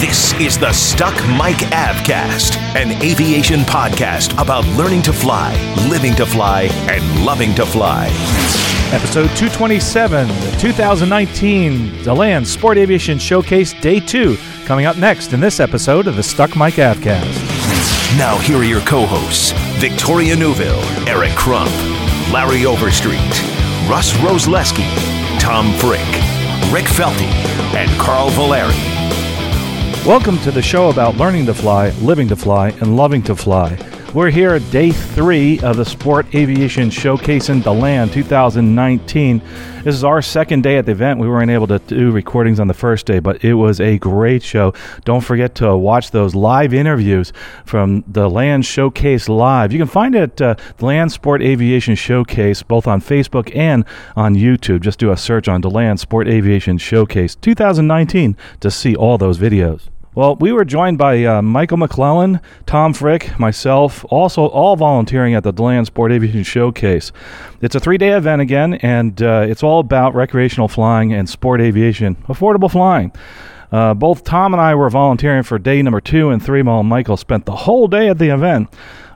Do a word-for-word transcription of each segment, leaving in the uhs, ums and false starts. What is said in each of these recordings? This is the Stuck Mike Avcast, an aviation podcast about learning to fly, living to fly, and loving to fly. Episode two twenty-seven, the two thousand nineteen DeLand Sport Aviation Showcase Day two, coming up next in this episode of the Stuck Mike Avcast. Now here are your co-hosts, Victoria Newville, Eric Crump, Larry Overstreet, Russ Roseleski, Tom Frick, Rick Felty, and Carl Valeri. Welcome to the show about learning to fly, living to fly, and loving to fly. We're here at day three of the Sport Aviation Showcase in DeLand two thousand nineteen. This is our second day at the event. We weren't able to do recordings on the first day, but it was a great show. Don't forget to watch those live interviews from DeLand Showcase Live. You can find it at uh, DeLand Sport Aviation Showcase, both on Facebook and on YouTube. Just do a search on DeLand Sport Aviation Showcase two thousand nineteen to see all those videos. Well, we were joined by uh, Michael McClellan, Tom Frick, myself, also all volunteering at the DeLand Sport Aviation Showcase. It's a three-day event again, and uh, it's all about recreational flying and sport aviation, affordable flying. Uh, both Tom and I were volunteering for day number two and three, while Michael spent the whole day at the event.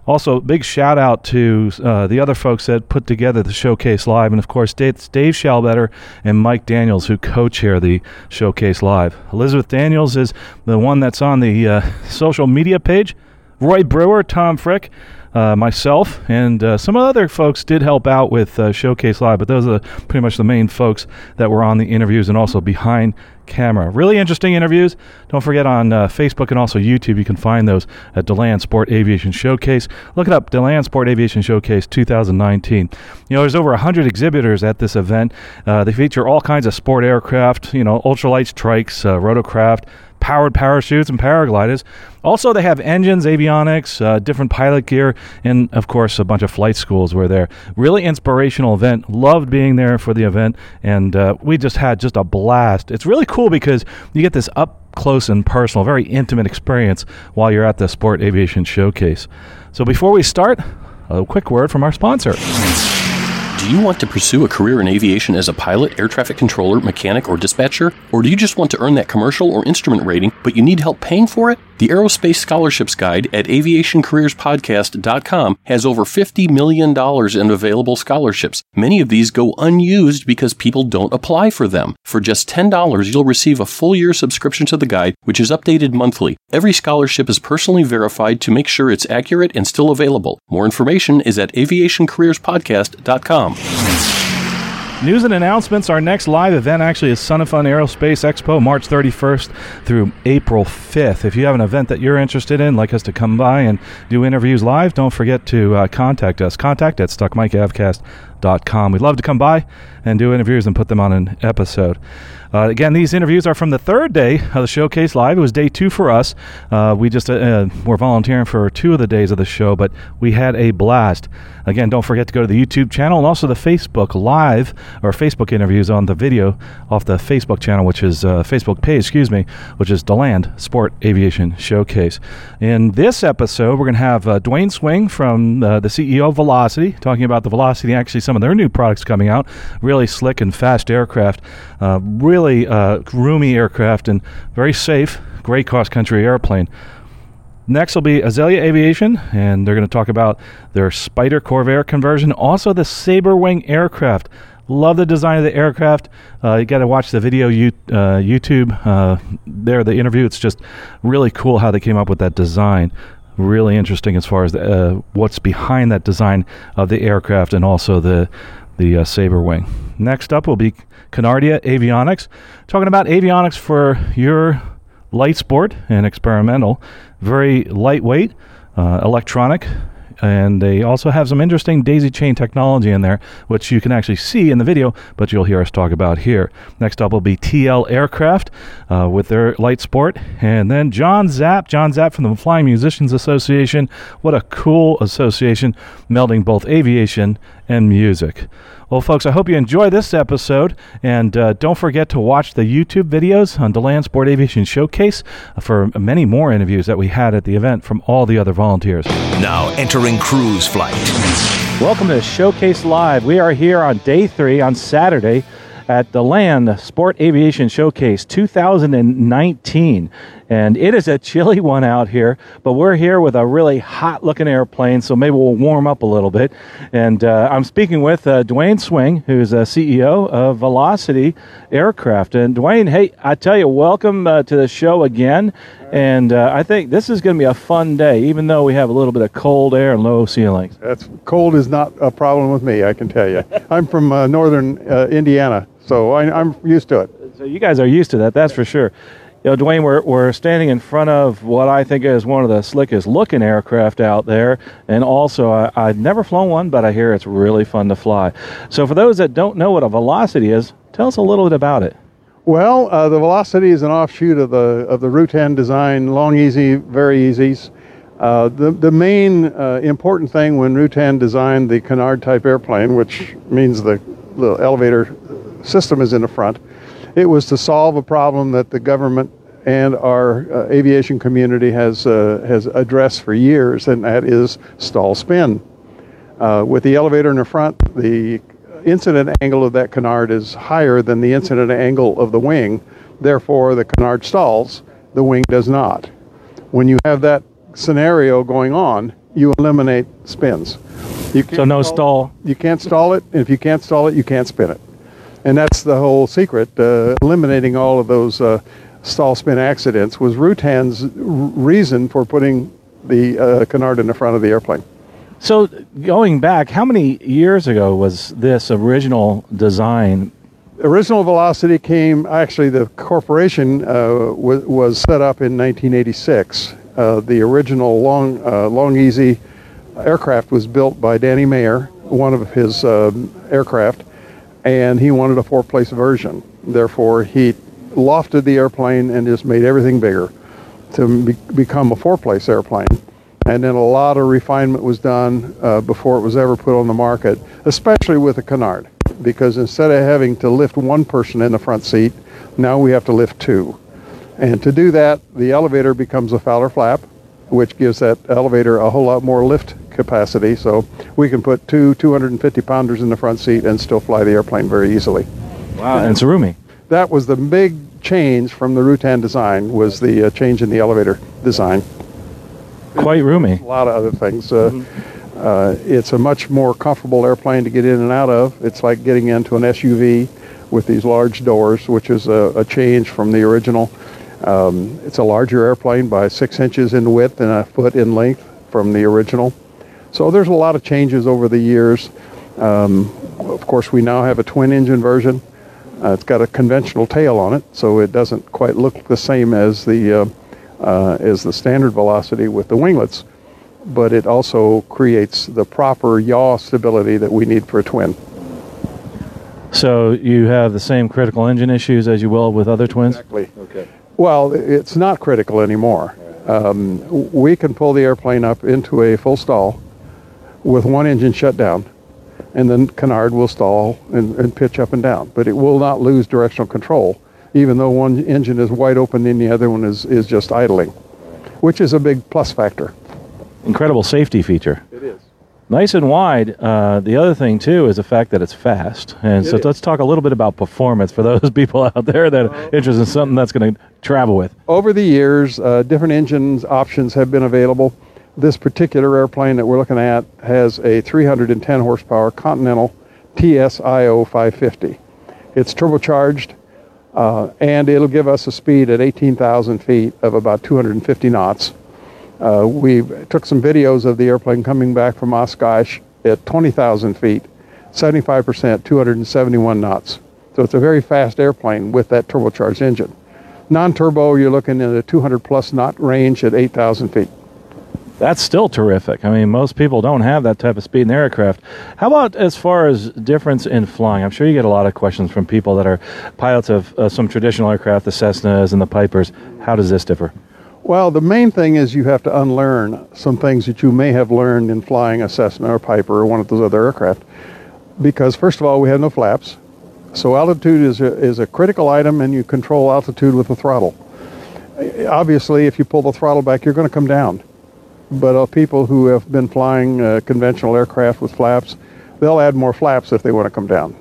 Also, big shout-out to uh, the other folks that put together the Showcase Live, and, of course, Dave, Dave Schellbetter and Mike Daniels, who co-chair the Showcase Live. Elizabeth Daniels is the one that's on the uh, social media page. Roy Brewer, Tom Frick, uh, myself, and uh, some other folks did help out with uh, Showcase Live, but those are pretty much the main folks that were on the interviews and also behind camera. Really interesting interviews. Don't forget on uh, Facebook and also YouTube, you can find those at DeLand Sport Aviation Showcase. Look it up, DeLand Sport Aviation Showcase two thousand nineteen. You know, there's over one hundred exhibitors at this event. Uh, they feature all kinds of sport aircraft, you know, ultralights, trikes, uh, rotocraft, powered parachutes, and paragliders. Also, they have engines, avionics, uh, different pilot gear, and, of course, a bunch of flight schools were there. Really inspirational event. Loved being there for the event, and uh, we just had just a blast. It's really cool because you get this up-close and personal, very intimate experience while you're at the Sport Aviation Showcase. So before we start, a quick word from our sponsor. Do you want to pursue a career in aviation as a pilot, air traffic controller, mechanic, or dispatcher? Or do you just want to earn that commercial or instrument rating, but you need help paying for it? The Aerospace Scholarships Guide at aviation careers podcast dot com has over fifty million dollars in available scholarships. Many of these go unused because people don't apply for them. For just ten dollars, you'll receive a full year subscription to the guide, which is updated monthly. Every scholarship is personally verified to make sure it's accurate and still available. More information is at aviation careers podcast dot com. News and announcements. Our next live event actually is Sun 'n Fun Aerospace Expo, March thirty-first through April fifth. If you have an event that you're interested in, like us to come by and do interviews live, don't forget to uh, contact us. Contact at stuck mike avcast dot com. We'd love to come by and do interviews and put them on an episode. Uh, again, these interviews are from the third day of the Showcase Live. It was day two for us. Uh, we just uh, uh, were volunteering for two of the days of the show, but we had a blast. Again, don't forget to go to the YouTube channel and also the Facebook Live or Facebook interviews on the video off the Facebook channel, which is uh, Facebook page, excuse me, which is DeLand Sport Aviation Showcase. In this episode, we're going to have uh, Dwayne Swing from uh, the C E O of Velocity talking about the Velocity, actually some of their new products coming out, really slick and fast aircraft, uh, really Really uh, roomy aircraft and very safe, great cross-country airplane. Next will be Azalea Aviation, and they're going to talk about their Spider Corvair conversion, also the Saberwing aircraft. Love the design of the aircraft. Uh, you got to watch the video you, uh, YouTube uh, there, the interview. It's just really cool how they came up with that design. Really interesting as far as the, uh, what's behind that design of the aircraft and also the the uh, Saberwing. Next up will be Canardia Avionics, talking about avionics for your light sport and experimental, very lightweight, uh, electronic, and they also have some interesting daisy chain technology in there, which you can actually see in the video, but you'll hear us talk about here. Next up will be T L Aircraft uh, with their light sport, and then John Zapp, John Zapp from the Flying Musicians Association. What a cool association, melding both aviation and music. Well, folks, I hope you enjoy this episode, and uh, don't forget to watch the YouTube videos on DeLand Sport Aviation Showcase for many more interviews that we had at the event from all the other volunteers. Now entering cruise flight. Welcome to Showcase Live. We are here on day three on Saturday at DeLand Sport Aviation Showcase two thousand nineteen. And it is a chilly one out here, but we're here with a really hot-looking airplane, so maybe we'll warm up a little bit. And uh, I'm speaking with uh, Dwayne Swing, who's a C E O of Velocity Aircraft. And Dwayne, hey, I tell you, welcome uh, to the show again. And uh, I think this is going to be a fun day, even though we have a little bit of cold air and low ceilings. That's, cold is not a problem with me, I can tell you. I'm from uh, northern uh, Indiana, so I, I'm used to it. So you guys are used to that, that's for sure. You know, Dwayne, we're, we're standing in front of what I think is one of the slickest looking aircraft out there. And also, I, I've never flown one, but I hear it's really fun to fly. So for those that don't know what a Velocity is, tell us a little bit about it. Well, uh, the Velocity is an offshoot of the of the Rutan design, Long-E Z, very easies. Uh, the, the main uh, important thing when Rutan designed the Canard type airplane, which means the little elevator system is in the front, it was to solve a problem that the government and our uh, aviation community has uh, has addressed for years, and that is stall spin. Uh, with the elevator in the front, the incident angle of that canard is higher than the incident angle of the wing. Therefore, the canard stalls, the wing does not. When you have that scenario going on, you eliminate spins. You can't so no stall. You can't stall it, and if you can't stall it, you can't spin it. And that's the whole secret. Uh, eliminating all of those uh, stall spin accidents was Rutan's r- reason for putting the uh, canard in the front of the airplane. So going back, how many years ago was this original design? Original Velocity came, actually the corporation uh, w- was set up in nineteen eighty-six. Uh, the original Long, uh, Long-E Z aircraft was built by Danny Mayer, one of his um, aircraft. And he wanted a four-place version. Therefore, he lofted the airplane and just made everything bigger to be- become a four-place airplane. And then a lot of refinement was done uh, before it was ever put on the market, especially with a canard, because instead of having to lift one person in the front seat, now we have to lift two. And to do that, the elevator becomes a Fowler flap, which gives that elevator a whole lot more lift capacity, so we can put two two hundred fifty pounders in the front seat and still fly the airplane very easily. Wow, and it's roomy. That was the big change from the Rutan design, was the uh, change in the elevator design. Quite roomy. A lot of other things. Uh, mm-hmm. uh, it's a much more comfortable airplane to get in and out of. It's like getting into an S U V with these large doors, which is a, a change from the original. Um, it's a larger airplane by six inches in width and a foot in length from the original. So there's a lot of changes over the years. Um, of course, we now have a twin engine version. Uh, it's got a conventional tail on it, so it doesn't quite look the same as the uh, uh, as the standard Velocity with the winglets, but it also creates the proper yaw stability that we need for a twin. So you have the same critical engine issues as you will with other twins? Exactly. Okay. Well, it's not critical anymore. Um, we can pull the airplane up into a full stall with one engine shut down, and then canard will stall and, and pitch up and down. But it will not lose directional control, even though one engine is wide open and the other one is, is just idling, which is a big plus factor. Incredible safety feature. It is. Nice and wide. Uh, the other thing, too, is the fact that it's fast. And it so is. Let's talk a little bit about performance for those people out there that are interested in something that's going to travel with. Over the years, uh, different engine options have been available. This particular airplane that we're looking at has a three hundred ten horsepower Continental T S I O five fifty. It's turbocharged, uh, and it'll give us a speed at eighteen thousand feet of about two hundred fifty knots. Uh, we took some videos of the airplane coming back from Oshkosh at twenty thousand feet, seventy-five percent, two hundred seventy-one knots. So it's a very fast airplane with that turbocharged engine. Non-turbo, you're looking in the two hundred plus knot range at eight thousand feet. that's still terrific. I mean, most people don't have that type of speed in their aircraft. How about as far as difference in flying? I'm sure you get a lot of questions from people that are pilots of uh, some traditional aircraft, the Cessnas and the Pipers. How does this differ? Well, the main thing is you have to unlearn some things that you may have learned in flying a Cessna or Piper or one of those other aircraft. Because, first of all, we have no flaps. So altitude is a, is a critical item, and you control altitude with the throttle. Obviously, if you pull the throttle back, you're going to come down. But uh, people who have been flying uh, conventional aircraft with flaps, they'll add more flaps if they want to come down.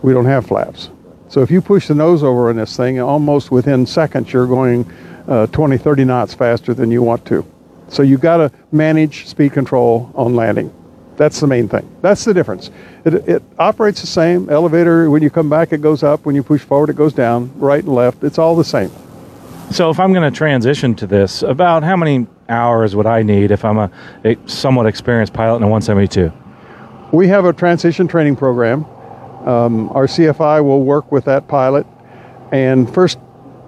We don't have flaps. So if you push the nose over in this thing, almost within seconds, you're going uh, twenty, thirty knots faster than you want to. So you've got to manage speed control on landing. That's the main thing. That's the difference. It, it operates the same. Elevator, when you come back, it goes up. When you push forward, it goes down, right and left. It's all the same. So if I'm going to transition to this, about how many hours would I need if I'm a, a somewhat experienced pilot in a one seventy-two? We have a transition training program. Um, our C F I will work with that pilot. And first,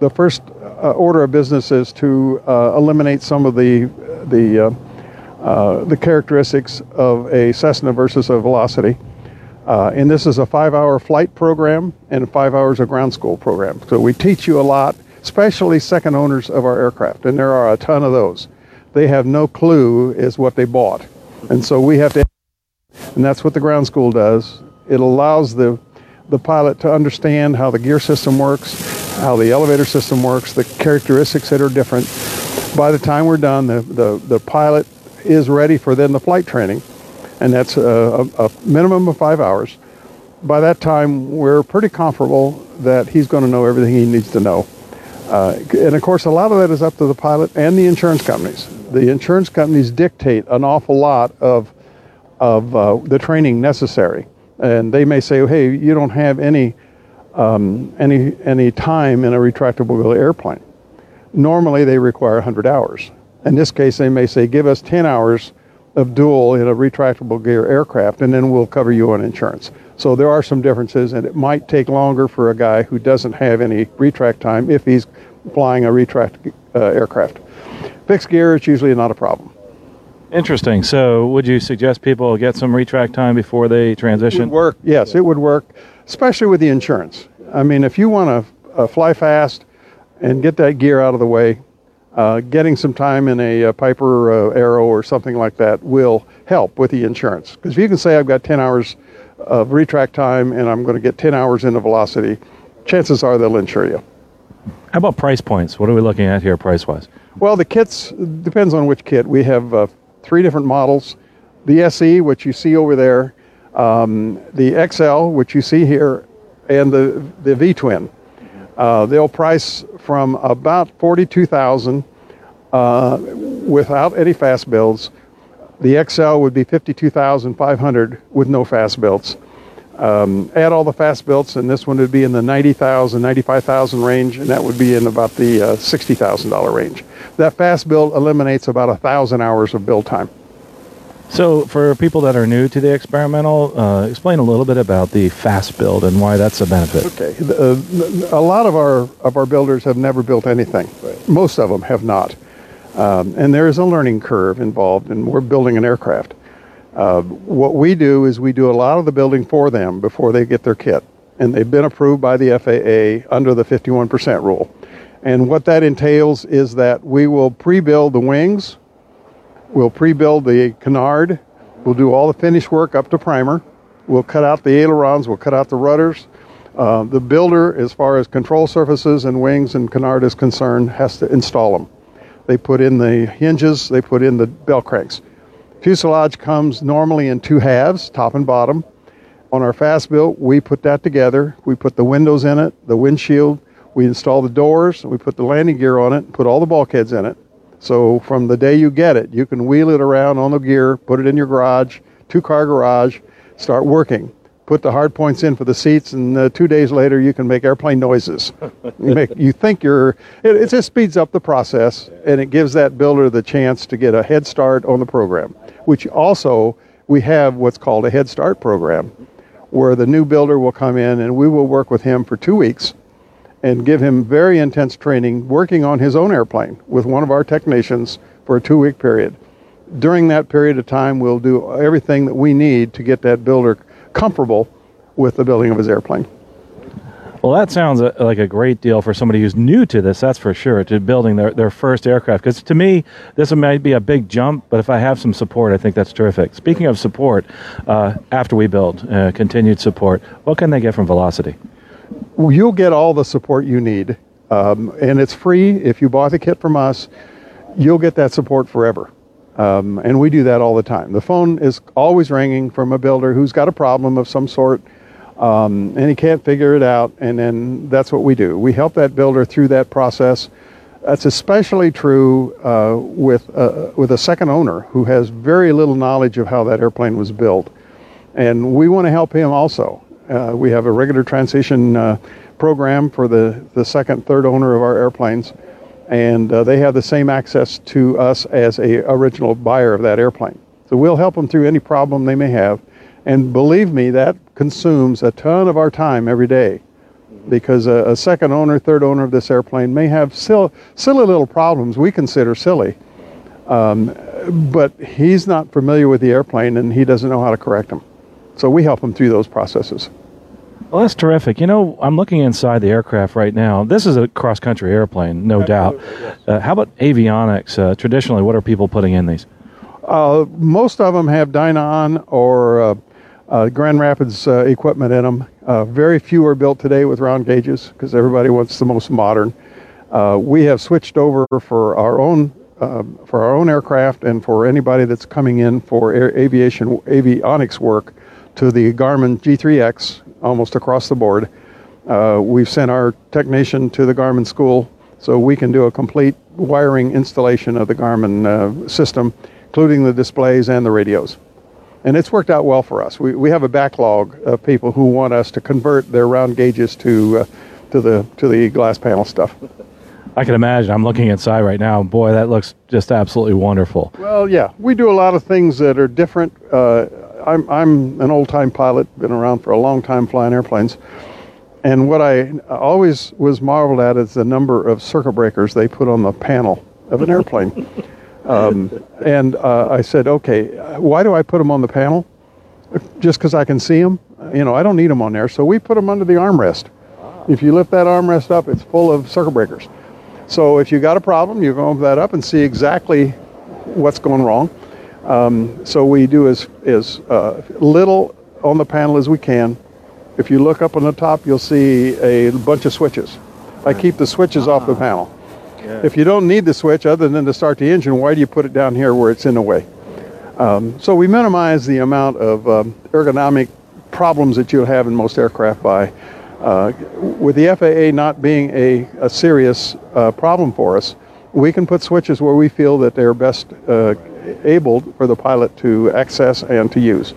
the first uh, order of business is to uh, eliminate some of the... the uh, Uh, the characteristics of a Cessna versus a Velocity. Uh, and this is a five-hour flight program and five hours of ground school program. So we teach you a lot, especially second owners of our aircraft, and there are a ton of those. They have no clue is what they bought. And so we have to, and that's what the ground school does. It allows the, the pilot to understand how the gear system works, how the elevator system works, the characteristics that are different. By the time we're done, the, the, the pilot is ready for then the flight training, and that's a, a minimum of five hours. By that time, we're pretty comfortable that he's going to know everything he needs to know. Uh, and of course, a lot of that is up to the pilot and the insurance companies. The insurance companies dictate an awful lot of of uh, the training necessary, and they may say, oh, "Hey, you don't have any um, any any time in a retractable airplane." Normally, they require one hundred hours. In this case, they may say, give us ten hours of dual in a retractable gear aircraft, and then we'll cover you on insurance. So there are some differences, and it might take longer for a guy who doesn't have any retract time if he's flying a retract uh, aircraft. Fixed gear is usually not a problem. Interesting. So would you suggest people get some retract time before they transition? It would work. Yes, it would work, especially with the insurance. I mean, if you want to uh, fly fast and get that gear out of the way, Uh, getting some time in a uh, Piper uh, Aero or something like that will help with the insurance. Because if you can say, I've got ten hours of retract time and I'm going to get ten hours into Velocity, chances are they'll insure you. How about price points? What are we looking at here price-wise? Well, the kits, depends on which kit. We have uh, three different models. The S E, which you see over there, um, the X L, which you see here, and the, the V-twin. Uh, they'll price from about forty-two thousand dollars uh, without any fast builds. The X L would be fifty-two thousand five hundred dollars with no fast builds. Um, add all the fast builds, and this one would be in the ninety thousand, ninety-five thousand range, and that would be in about the uh, sixty thousand dollars range. That fast build eliminates about one thousand hours of build time. So for people that are new to the experimental, uh, explain a little bit about the fast build and why that's a benefit. Okay. Uh, a lot of our of our builders have never built anything. Right. Most of them have not. Um, and there is a learning curve involved, and we're building an aircraft. Uh, what we do is we do a lot of the building for them before they get their kit. And they've been approved by the F A A under the fifty-one percent rule. And what that entails is that we will pre-build the wings. We'll pre-build the canard. We'll do all the finish work up to primer. We'll cut out the ailerons. We'll cut out the rudders. Uh, the builder, as far as control surfaces and wings and canard is concerned, has to install them. They put in the hinges. They put in the bell cranks. Fuselage comes normally in two halves, top and bottom. On our fast build, we put that together. We put the windows in it, the windshield. We install the doors. We put the landing gear on it, put all the bulkheads in it. So from the day you get it, you can wheel it around on the gear, put it in your garage, two-car garage, start working. Put the hard points in for the seats, and uh, two days later you can make airplane noises. You make, you think you're, it, it just speeds up the process, and it gives that builder the chance to get a head start on the program, which also we have what's called a head start program, where the new builder will come in, and we will work with him for two weeks. And give him very intense training working on his own airplane with one of our technicians for a two-week period. during that period of time, we'll do everything that we need to get that builder comfortable with the building of his airplane. Well, that sounds like a great deal for somebody who's new to this, that's for sure, to building their, their first aircraft. Because to me, this might be a big jump, but if I have some support, I think that's terrific. Speaking of support, uh, after we build, uh, continued support, what can they get from Velocity? Well, you'll get all the support you need, um, and it's free. If you bought the kit from us, you'll get that support forever. Um, and we do that all the time. The phone is always ringing from a builder who's got a problem of some sort, Um, and he can't figure it out, and then that's what we do. We help that builder through that process. That's especially true uh, with, uh, with a second owner who has very little knowledge of how that airplane was built. And we want to help him also. Uh, we have a regular transition uh, program for the, the second, third owner of our airplanes, and uh, they have the same access to us as a original buyer of that airplane. So we'll help them through any problem they may have. And believe me, that consumes a ton of our time every day, because a, a second owner, third owner of this airplane may have sil- silly little problems we consider silly, um, but he's not familiar with the airplane and he doesn't know how to correct them. So we help him through those processes. Well, that's terrific. You know, I'm looking inside the aircraft right now. This is a cross-country airplane, no Absolutely, doubt. Yes. Uh, how about avionics? Uh, traditionally, what are people putting in these? Uh, most of them have Dynon or... Uh, Uh, Grand Rapids uh, equipment in them. Uh, very few are built today with round gauges because everybody wants the most modern. Uh, we have switched over for our own uh, for our own aircraft and for anybody that's coming in for air aviation avionics work to the Garmin G three X almost across the board. Uh, we've sent our technician to the Garmin school so we can do a complete wiring installation of the Garmin uh, system, including the displays and the radios. And it's worked out well for us. We we have a backlog of people who want us to convert their round gauges to uh, to the to the glass panel stuff. I can imagine. I'm looking inside right now. Boy, that looks just absolutely wonderful. Well, yeah, we do a lot of things that are different. Uh, I'm I'm an old-time pilot, been around for a long time flying airplanes. And what I always was marveled at is the number of circuit breakers they put on the panel of an airplane. Um, and uh, I said, okay, why do I put them on the panel? Just because I can see them? You know, I don't need them on there. So we put them under the armrest. Ah. If you lift that armrest up, it's full of circuit breakers. So if you got a problem, you go that up and see exactly what's going wrong. Um, so we do as, as uh, little on the panel as we can. If you look up on the top, you'll see a bunch of switches. I keep the switches ah. off the panel. Yeah. If you don't need the switch other than to start the engine, why do you put it down here where it's in the way? Um, so we minimize the amount of um, ergonomic problems that you'll have in most aircraft by, uh, with the F A A not being a, a serious uh, problem for us, we can put switches where we feel that they're best uh, able for the pilot to access and to use.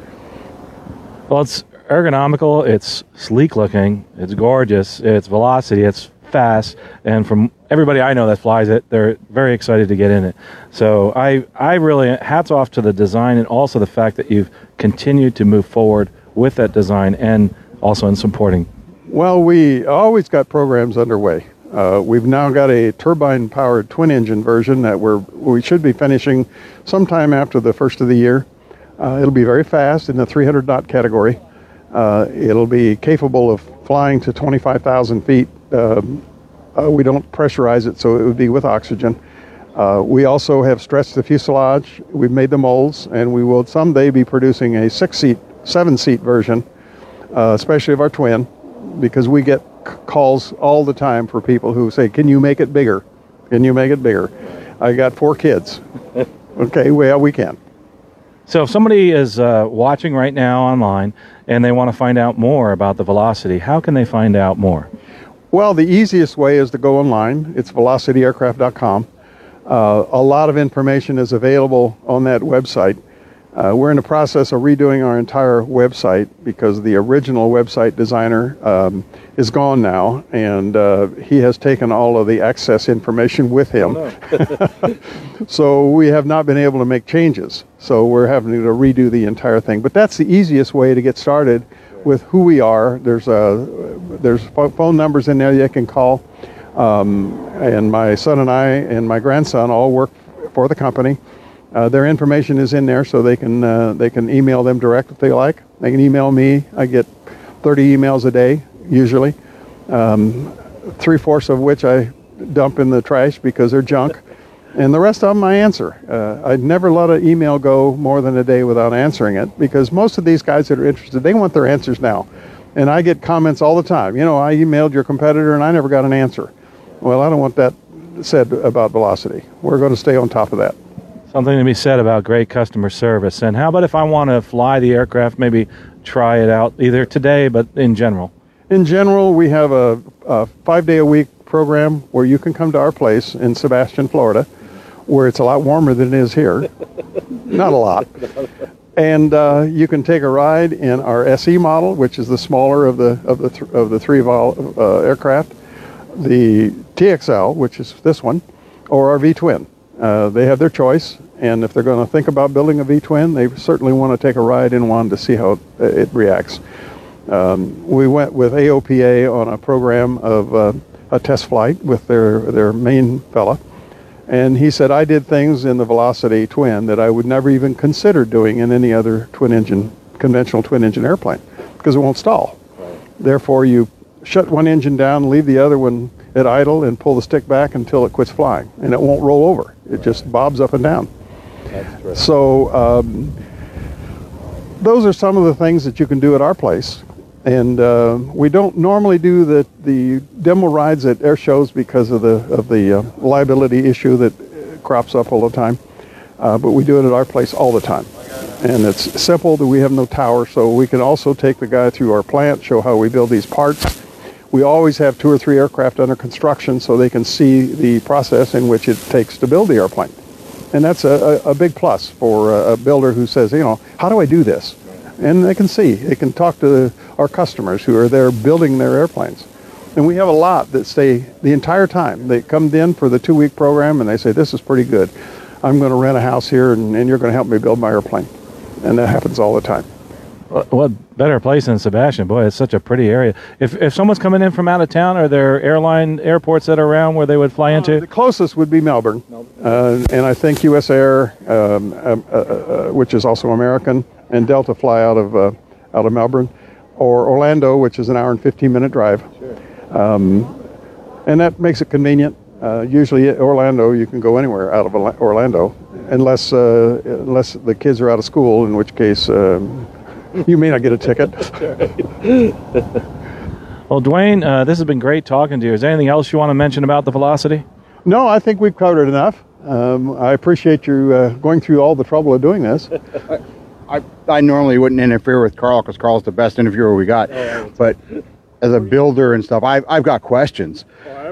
Well, it's ergonomical, it's sleek looking, it's gorgeous, it's Velocity, it's fast, and from everybody I know that flies it, they're very excited to get in it. So I I really, hats off to the design and also the fact that you've continued to move forward with that design and also in supporting. Well, we always got programs underway. Uh, we've now got a turbine-powered twin-engine version that we're we should be finishing sometime after the first of the year. Uh, it'll be very fast in the three hundred knot category. Uh, it'll be capable of flying to twenty-five thousand feet. Um, uh, we don't pressurize it, so it would be with oxygen. Uh, we also have stretched the fuselage. We've made the molds, and we will someday be producing a six-seat, seven-seat version, uh, especially of our twin, because we get c- calls all the time for people who say, can you make it bigger? Can you make it bigger? I got four kids. Okay, well, we can. So if somebody is uh, watching right now online and they want to find out more about the Velocity, how can they find out more? Well, the easiest way is to go online. It's velocity aircraft dot com. Uh, a lot of information is available on that website. Uh, we're in the process of redoing our entire website because the original website designer um, is gone now, and uh, he has taken all of the access information with him. Oh, no. So we have not been able to make changes. So we're having to redo the entire thing. But that's the easiest way to get started with who we are. There's uh, there's phone numbers in there you can call. Um, and my son and I and my grandson all work for the company. Uh, their information is in there, so they can uh, they can email them direct if they like. They can email me. I get thirty emails a day usually, um, three fourths of which I dump in the trash because they're junk, and the rest of them I answer. Uh, I'd never let an email go more than a day without answering it, because most of these guys that are interested, they want their answers now, and I get comments all the time. You know, I emailed your competitor and I never got an answer. Well, I don't want that said about Velocity. We're going to stay on top of that. Something to be said about great customer service. And how about if I want to fly the aircraft, maybe try it out either today, but in general? In general, we have a, a five-day-a-week program where you can come to our place in Sebastian, Florida, where it's a lot warmer than it is here. Not a lot. And uh, you can take a ride in our S E model, which is the smaller of the, of the, th of the three vol uh, aircraft, the T X L, which is this one, or our V-twin. Uh, they have their choice, and if they're going to think about building a V-twin, they certainly want to take a ride in one to see how it reacts. Um, we went with A O P A on a program of uh, a test flight with their, their main fella, and he said, I did things in the Velocity twin that I would never even consider doing in any other twin engine, conventional twin engine airplane, because it won't stall. Therefore, you shut one engine down, leave the other one at idle, and pull the stick back until it quits flying, and it won't roll over. It just bobs up and down. That's so um, those are some of the things that you can do at our place. And uh, we don't normally do the, the demo rides at air shows because of the, of the uh, liability issue that crops up all the time, uh, but we do it at our place all the time. And it's simple that we have no tower, so we can also take the guy through our plant, show how we build these parts. We always have two or three aircraft under construction so they can see the process in which it takes to build the airplane. And that's a, a, a big plus for a, a builder who says, you know, how do I do this? And they can see. They can talk to our customers who are there building their airplanes. And we have a lot that stay the entire time. They come in for the two-week program and they say, this is pretty good. I'm going to rent a house here and, and you're going to help me build my airplane. And that happens all the time. What better place than Sebastian? Boy, it's such a pretty area. If, if someone's coming in from out of town, are there airline airports that are around where they would fly uh, into? The closest would be Melbourne. Melbourne. Uh, and I think U S Air, um, uh, uh, uh, which is also American, and Delta fly out of, uh, out of Melbourne. Or Orlando, which is an hour and fifteen minute drive. Sure. Um, and that makes it convenient. Uh, usually at Orlando, you can go anywhere out of Orlando, unless, uh, unless the kids are out of school, in which case... Um, you may not get a ticket. Well, Dwayne, uh, this has been great talking to you. Is there anything else you want to mention about the Velocity? No, I think we've covered enough. Um, I appreciate you uh, going through all the trouble of doing this. I, I, I normally wouldn't interfere with Carl because Carl's the best interviewer we got. Oh, but as a builder and stuff, I've, I've got questions. Well,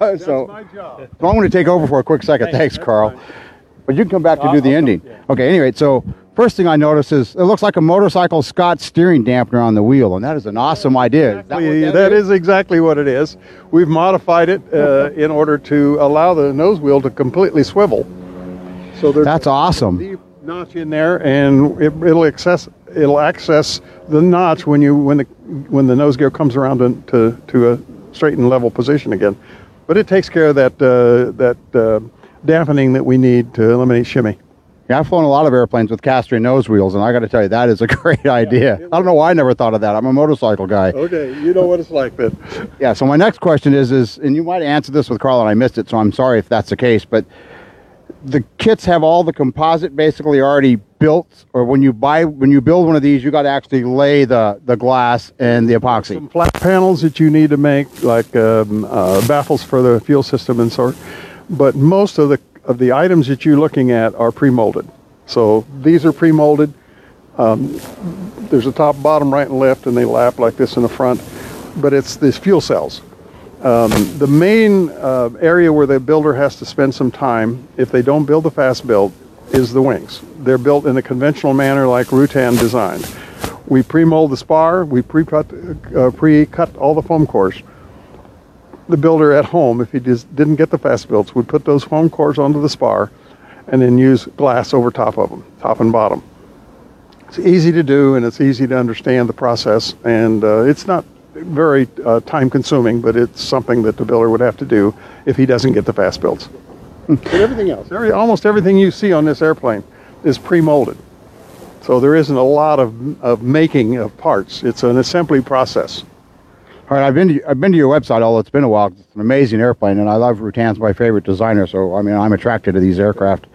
that's so, my job. So I'm going to take over for a quick second. Thanks, Thanks Carl. Fine. But you can come back well, to do I'll, the I'll ending. Come, yeah. Okay, anyway, so... First thing I notice is it looks like a motorcycle Scott steering dampener on the wheel, and that is an awesome idea. Exactly. That, that is exactly what it is. We've modified it uh, in order to allow the nose wheel to completely swivel. So there's that's a, awesome. A deep notch in there, and it, it'll access it'll access the notch when you when the when the nose gear comes around to to, to a straight and level position again. But it takes care of that uh, that uh, dampening that we need to eliminate shimmy. Yeah, I've flown a lot of airplanes with caster and nose wheels, and I got to tell you, that is a great idea. Yeah, I don't know why I never thought of that. I'm a motorcycle guy. Okay, you know what it's like then. Yeah, so my next question is, is, and you might answer this with Carl, and I missed it, so I'm sorry if that's the case, but the kits have all the composite basically already built, or when you buy, when you build one of these, you got to actually lay the, the glass and the epoxy. Some flat panels that you need to make, like um, uh, baffles for the fuel system and sort, but most of the of the items that you're looking at are pre-molded. So these are pre-molded. Um, there's a top, bottom, right, and left, and they lap like this in the front. But it's these fuel cells. Um, the main uh, area where the builder has to spend some time, if they don't build the fast build, is the wings. They're built in a conventional manner like Rutan designed. We pre-mold the spar, we pre-cut, uh, pre-cut all the foam cores. The builder at home, if he just didn't get the fast builds, would put those foam cores onto the spar and then use glass over top of them, top and bottom. It's easy to do, and it's easy to understand the process, and uh, it's not very uh, time consuming, but it's something that the builder would have to do if he doesn't get the fast builds. but everything else, every, almost everything you see on this airplane is pre-molded. So there isn't a lot of, of making of parts. It's an assembly process. All right, I've been to, I've been to your website, although it's been a while. It's an amazing airplane, and I love Rutan's my favorite designer, so I mean, I'm attracted to these aircraft.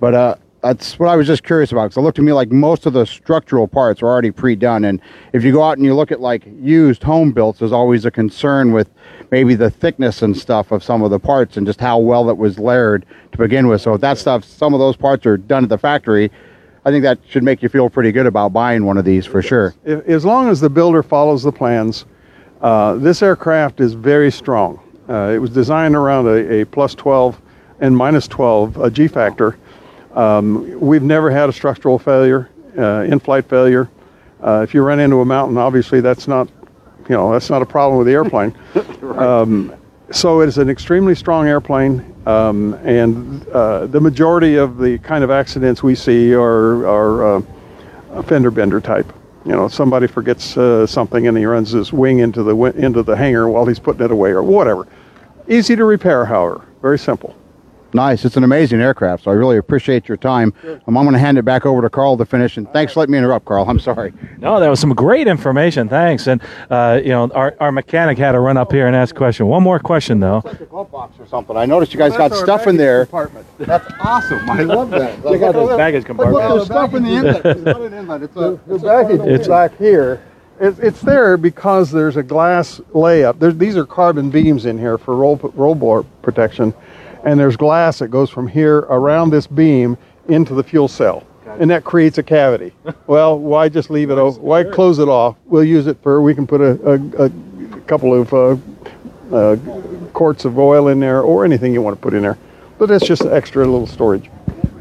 But uh, that's what I was just curious about, because it looked to me like most of the structural parts are already pre-done, and if you go out and you look at, like, used home-builts, there's always a concern with maybe the thickness and stuff of some of the parts and just how well it was layered to begin with. So if that stuff, some of those parts are done at the factory, I think that should make you feel pretty good about buying one of these for sure. As long as the builder follows the plans, uh, this aircraft is very strong. Uh, it was designed around a, a plus twelve and minus twelve a G factor. Um, we've never had a structural failure, uh, in-flight failure. Uh, if you run into a mountain, obviously that's not, you know, that's not a problem with the airplane. Right. Um, so it is an extremely strong airplane, um, and uh, the majority of the kind of accidents we see are, are uh, fender bender type. You know, somebody forgets uh, something and he runs his wing into the into the hangar while he's putting it away or whatever. Easy to repair, however, very simple. Nice. It's an amazing aircraft, so I really appreciate your time. Sure. Um, I'm going to hand it back over to Carl to finish, and thanks for letting me interrupt, Carl. I'm sorry. No, that was some great information. Thanks. And, uh, you know, our, our mechanic had to run up here and ask a question. One more question, though. It's like a glove box or something. I noticed you guys well, got stuff in there. Compartment. That's awesome. I love that. Check out those baggage compartments. Look, there's stuff in the inlet. There's not an inlet. It's a, the baggage is back here. It's, it's there because there's a glass layup. There's, these are carbon beams in here for roll, roll bar protection. And there's glass that goes from here around this beam into the fuel cell. Gotcha. And that creates a cavity. Well, why just leave it open? Why close it off? We'll use it for, we can put a, a, a couple of uh, uh, quarts of oil in there or anything you want to put in there. But that's just extra little storage.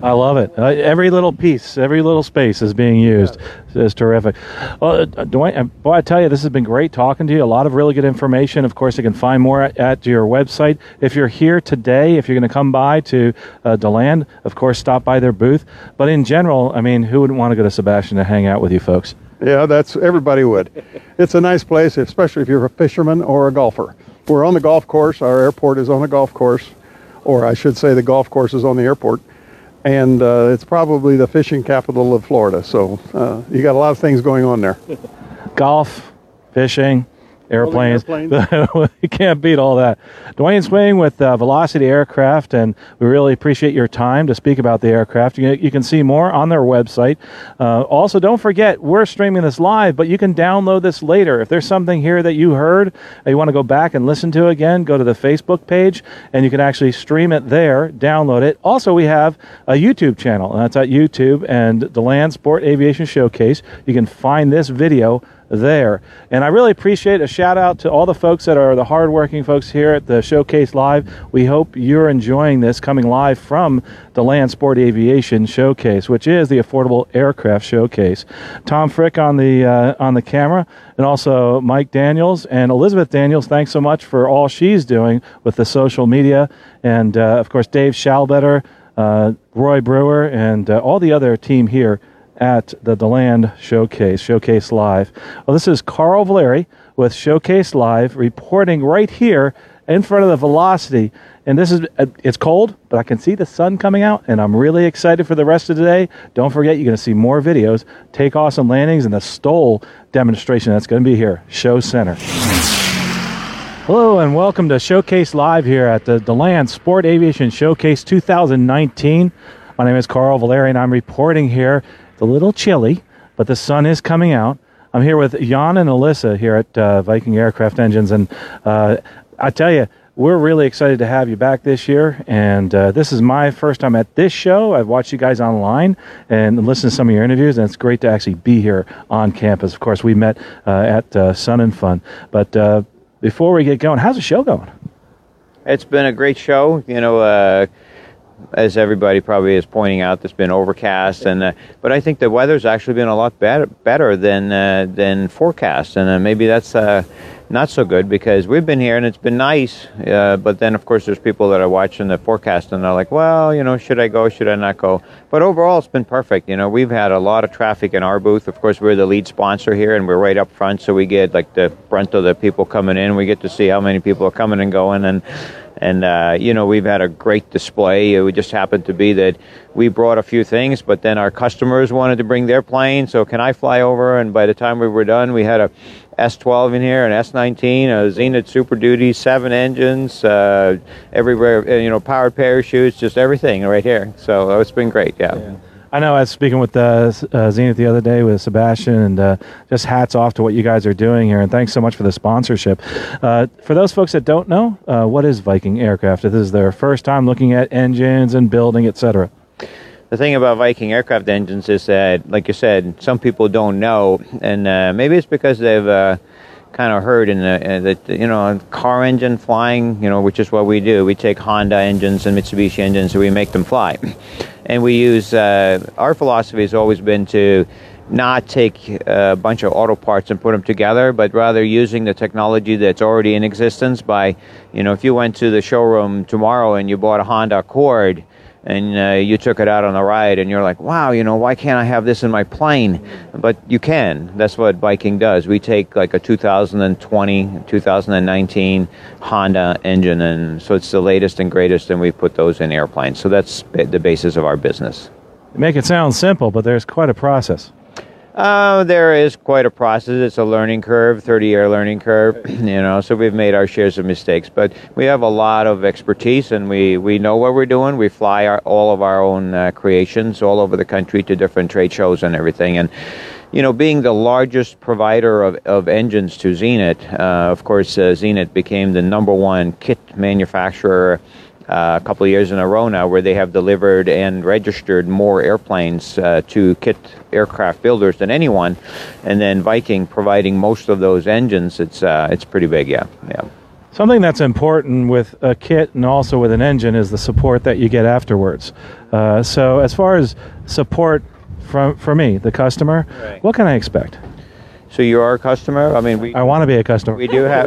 I love it. Uh, every little piece, every little space is being used. Yeah. It's terrific. Well, Dwayne, boy, I tell you, this has been great talking to you. A lot of really good information. Of course, you can find more at, at your website. If you're here today, if you're going to come by to uh, DeLand, of course, stop by their booth. But in general, I mean, who wouldn't want to go to Sebastian to hang out with you folks? Yeah, that's everybody would. It's a nice place, especially if you're a fisherman or a golfer. We're on the golf course. Our airport is on the golf course, or I should say the golf course is on the airport. And uh, it's probably the fishing capital of Florida. So uh, you got a lot of things going on there. Golf, fishing, airplanes. airplanes. You can't beat all that. Dwayne Swing with uh, Velocity Aircraft, and we really appreciate your time to speak about the aircraft. You, you can see more on their website. Uh, also, don't forget, we're streaming this live, but you can download this later. If there's something here that you heard and you want to go back and listen to again, go to the Facebook page, and you can actually stream it there, download it. Also, we have a YouTube channel, and that's at YouTube and DeLand Sport Aviation Showcase. You can find this video there. And I really appreciate a shout out to all the folks that are the hardworking folks here at the Showcase Live. We hope you're enjoying this coming live from the Land Sport Aviation Showcase, which is the Affordable Aircraft Showcase. Tom Frick on the uh, on the camera, and also Mike Daniels and Elizabeth Daniels. Thanks so much for all she's doing with the social media, and uh, of course Dave Schallbetter, uh, Roy Brewer, and uh, all the other team here at the DeLand Showcase, Showcase Live. Well, this is Carl Valeri with Showcase Live reporting right here in front of the Velocity. And this is, it's cold, but I can see the sun coming out, and I'm really excited for the rest of the day. Don't forget, you're going to see more videos, takeoffs and landings, and the Stoll demonstration that's going to be here, Show Center. Hello and welcome to Showcase Live here at the DeLand Sport Aviation Showcase two thousand nineteen. My name is Carl Valeri, and I'm reporting here. It's a little chilly, but the sun is coming out. I'm here with Jan and Alyssa here at uh, Viking Aircraft Engines, and uh, I tell you, we're really excited to have you back this year, and uh, this is my first time at this show. I've watched you guys online and listened to some of your interviews, and it's great to actually be here on campus. Of course, we met uh, at uh, Sun 'n Fun, but uh, before we get going, how's the show going? It's been a great show, you know, uh as everybody probably is pointing out, it's been overcast, and uh, but I think the weather's actually been a lot better, better than uh, than forecast, and uh, maybe that's uh, not so good, because we've been here and it's been nice, uh, but then of course there's people that are watching the forecast and they're like, well, you know, should I go, should I not go? But overall, it's been perfect. You know, we've had a lot of traffic in our booth. Of course, we're the lead sponsor here, and we're right up front, so we get like the brunt of the people coming in. We get to see how many people are coming and going, and And, uh, you know, we've had a great display. It just happened to be that we brought a few things, but then our customers wanted to bring their plane, so can I fly over? And by the time we were done, we had a S twelve in here, an S nineteen, a Zenith Super Duty, seven engines, uh, everywhere, you know, powered parachutes, just everything right here. So it's been great, yeah. yeah. I know I was speaking with uh, uh, Zenith the other day with Sebastian, and uh, just hats off to what you guys are doing here, and thanks so much for the sponsorship. Uh, for those folks that don't know, uh, what is Viking Aircraft? If this is their first time looking at engines and building, et cetera. The thing about Viking Aircraft Engines is that, like you said, some people don't know, and uh, maybe it's because they've uh, kind of heard in the, uh, the, you know, car engine flying, you know, which is what we do. We take Honda engines and Mitsubishi engines and we make them fly. And we use, uh, our philosophy has always been to not take a bunch of auto parts and put them together, but rather using the technology that's already in existence by, you know, if you went to the showroom tomorrow and you bought a Honda Accord and uh, you took it out on a ride and you're like, wow, you know, why can't I have this in my plane? But you can. That's what Viking does. We take like a two thousand twenty, two thousand nineteen Honda engine, and so it's the latest and greatest, and we put those in airplanes. So that's the basis of our business. You make it sound simple, but there's quite a process. Uh, there is quite a process. It's a learning curve, thirty-year learning curve, you know, so we've made our shares of mistakes. But we have a lot of expertise, and we, we know what we're doing. We fly our, all of our own uh, creations all over the country to different trade shows and everything. And, you know, being the largest provider of, of engines to Zenith, uh, of course, uh, Zenith became the number one kit manufacturer Uh, a couple of years in a row now, where they have delivered and registered more airplanes uh, to kit aircraft builders than anyone, and then Viking providing most of those engines. It's uh, it's pretty big, yeah, yeah. Something that's important with a kit and also with an engine is the support that you get afterwards. Uh, so, as far as support from for me, the customer, right. What can I expect? So you're our customer? I mean, we... I want to be a customer. We do have...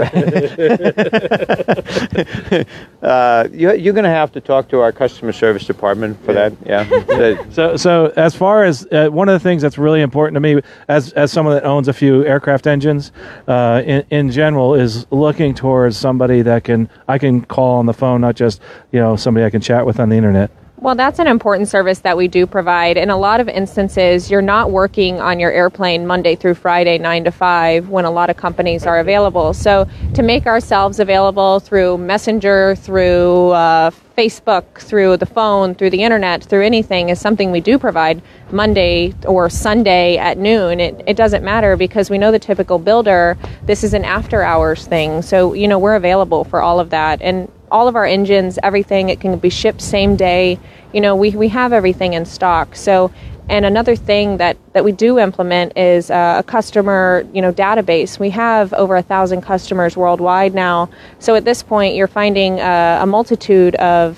uh, you, you're going to have to talk to our customer service department for yeah. that, yeah. so so as far as... Uh, one of the things that's really important to me, as as someone that owns a few aircraft engines, uh, in, in general, is looking towards somebody that can I can call on the phone, not just, you know, somebody I can chat with on the internet. Well, that's an important service that we do provide. In a lot of instances, you're not working on your airplane Monday through Friday, nine to five, when a lot of companies are available. So to make ourselves available through Messenger, through uh, Facebook, through the phone, through the internet, through anything is something we do provide Monday or Sunday at noon. It, it doesn't matter, because we know the typical builder, this is an after hours thing. So, you know, we're available for all of that. And all of our engines, everything, it can be shipped same day. You know, we, we have everything in stock. So, and another thing that, that we do implement is uh, a customer, you know, database. We have over a thousand customers worldwide now. So at this point, you're finding uh, a multitude of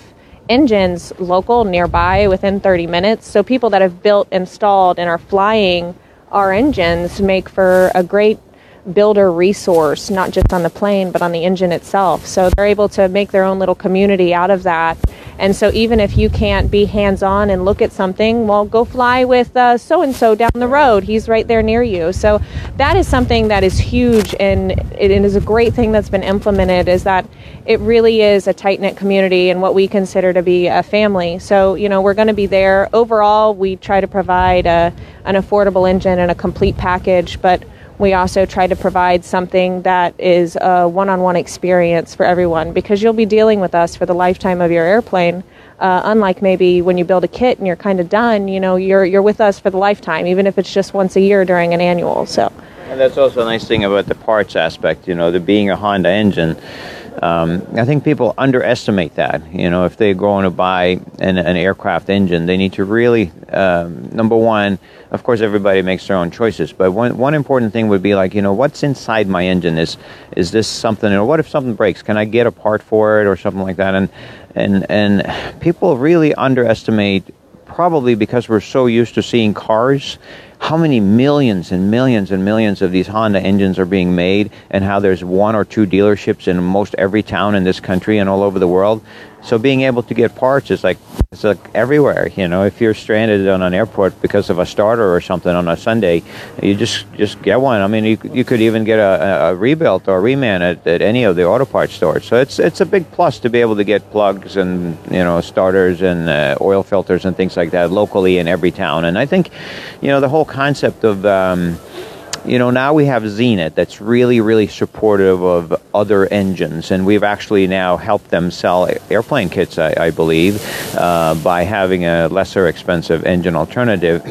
engines local, nearby, within thirty minutes. So people that have built, installed, and are flying our engines make for a great builder resource, not just on the plane but on the engine itself. So they're able to make their own little community out of that. And so even if you can't be hands-on and look at something, well, go fly with uh, so-and-so down the road. He's right there near you. So that is something that is huge, and it, it is a great thing that's been implemented, is that it really is a tight-knit community and what we consider to be a family. So, you know, we're going to be there. Overall, we try to provide a, an affordable engine and a complete package, but we also try to provide something that is a one-on-one experience for everyone, because you'll be dealing with us for the lifetime of your airplane. Uh, unlike maybe when you build a kit and you're kind of done, you know, you're you're with us for the lifetime, even if it's just once a year during an annual. So, and that's also a nice thing about the parts aspect, you know, the being a Honda engine. Um, I think people underestimate that. You know, if they're going to buy an, an aircraft engine, they need to really, um, number one, of course, everybody makes their own choices. But one one important thing would be like, you know, what's inside my engine? Is is this something, or what if something breaks? Can I get a part for it or something like that? And and and people really underestimate, probably because we're so used to seeing cars how many millions and millions and millions of these Honda engines are being made, and how there's one or two dealerships in most every town in this country and all over the world. So being able to get parts is like, it's like everywhere, you know. If you're stranded on an airport because of a starter or something on a Sunday, you just just get one. I mean, you, you could even get a, a rebuilt or a reman at, at any of the auto parts stores. So it's it's a big plus to be able to get plugs and, you know, starters and uh, oil filters and things like that locally in every town. And I think, you know, the whole concept of um, you know, now we have Zenith that's really, really supportive of other engines, and we've actually now helped them sell airplane kits, I, I believe, uh, by having a lesser expensive engine alternative.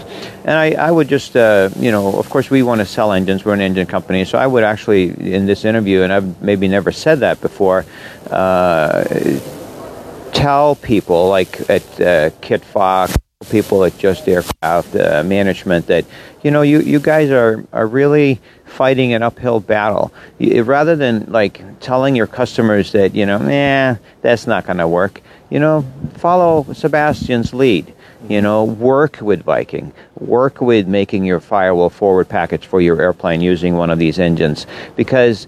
And I, I would just, uh, you know, of course we want to sell engines, we're an engine company, so I would actually, in this interview, and I've maybe never said that before, uh, tell people, like at uh, Kit Fox, people at Just Aircraft uh, Management, that, you know, you, you guys are, are really fighting an uphill battle. You, rather than, like, telling your customers that, you know, nah, that's not going to work, you know, follow Sebastian's lead. You know, work with Viking. Work with making your firewall forward package for your airplane using one of these engines. Because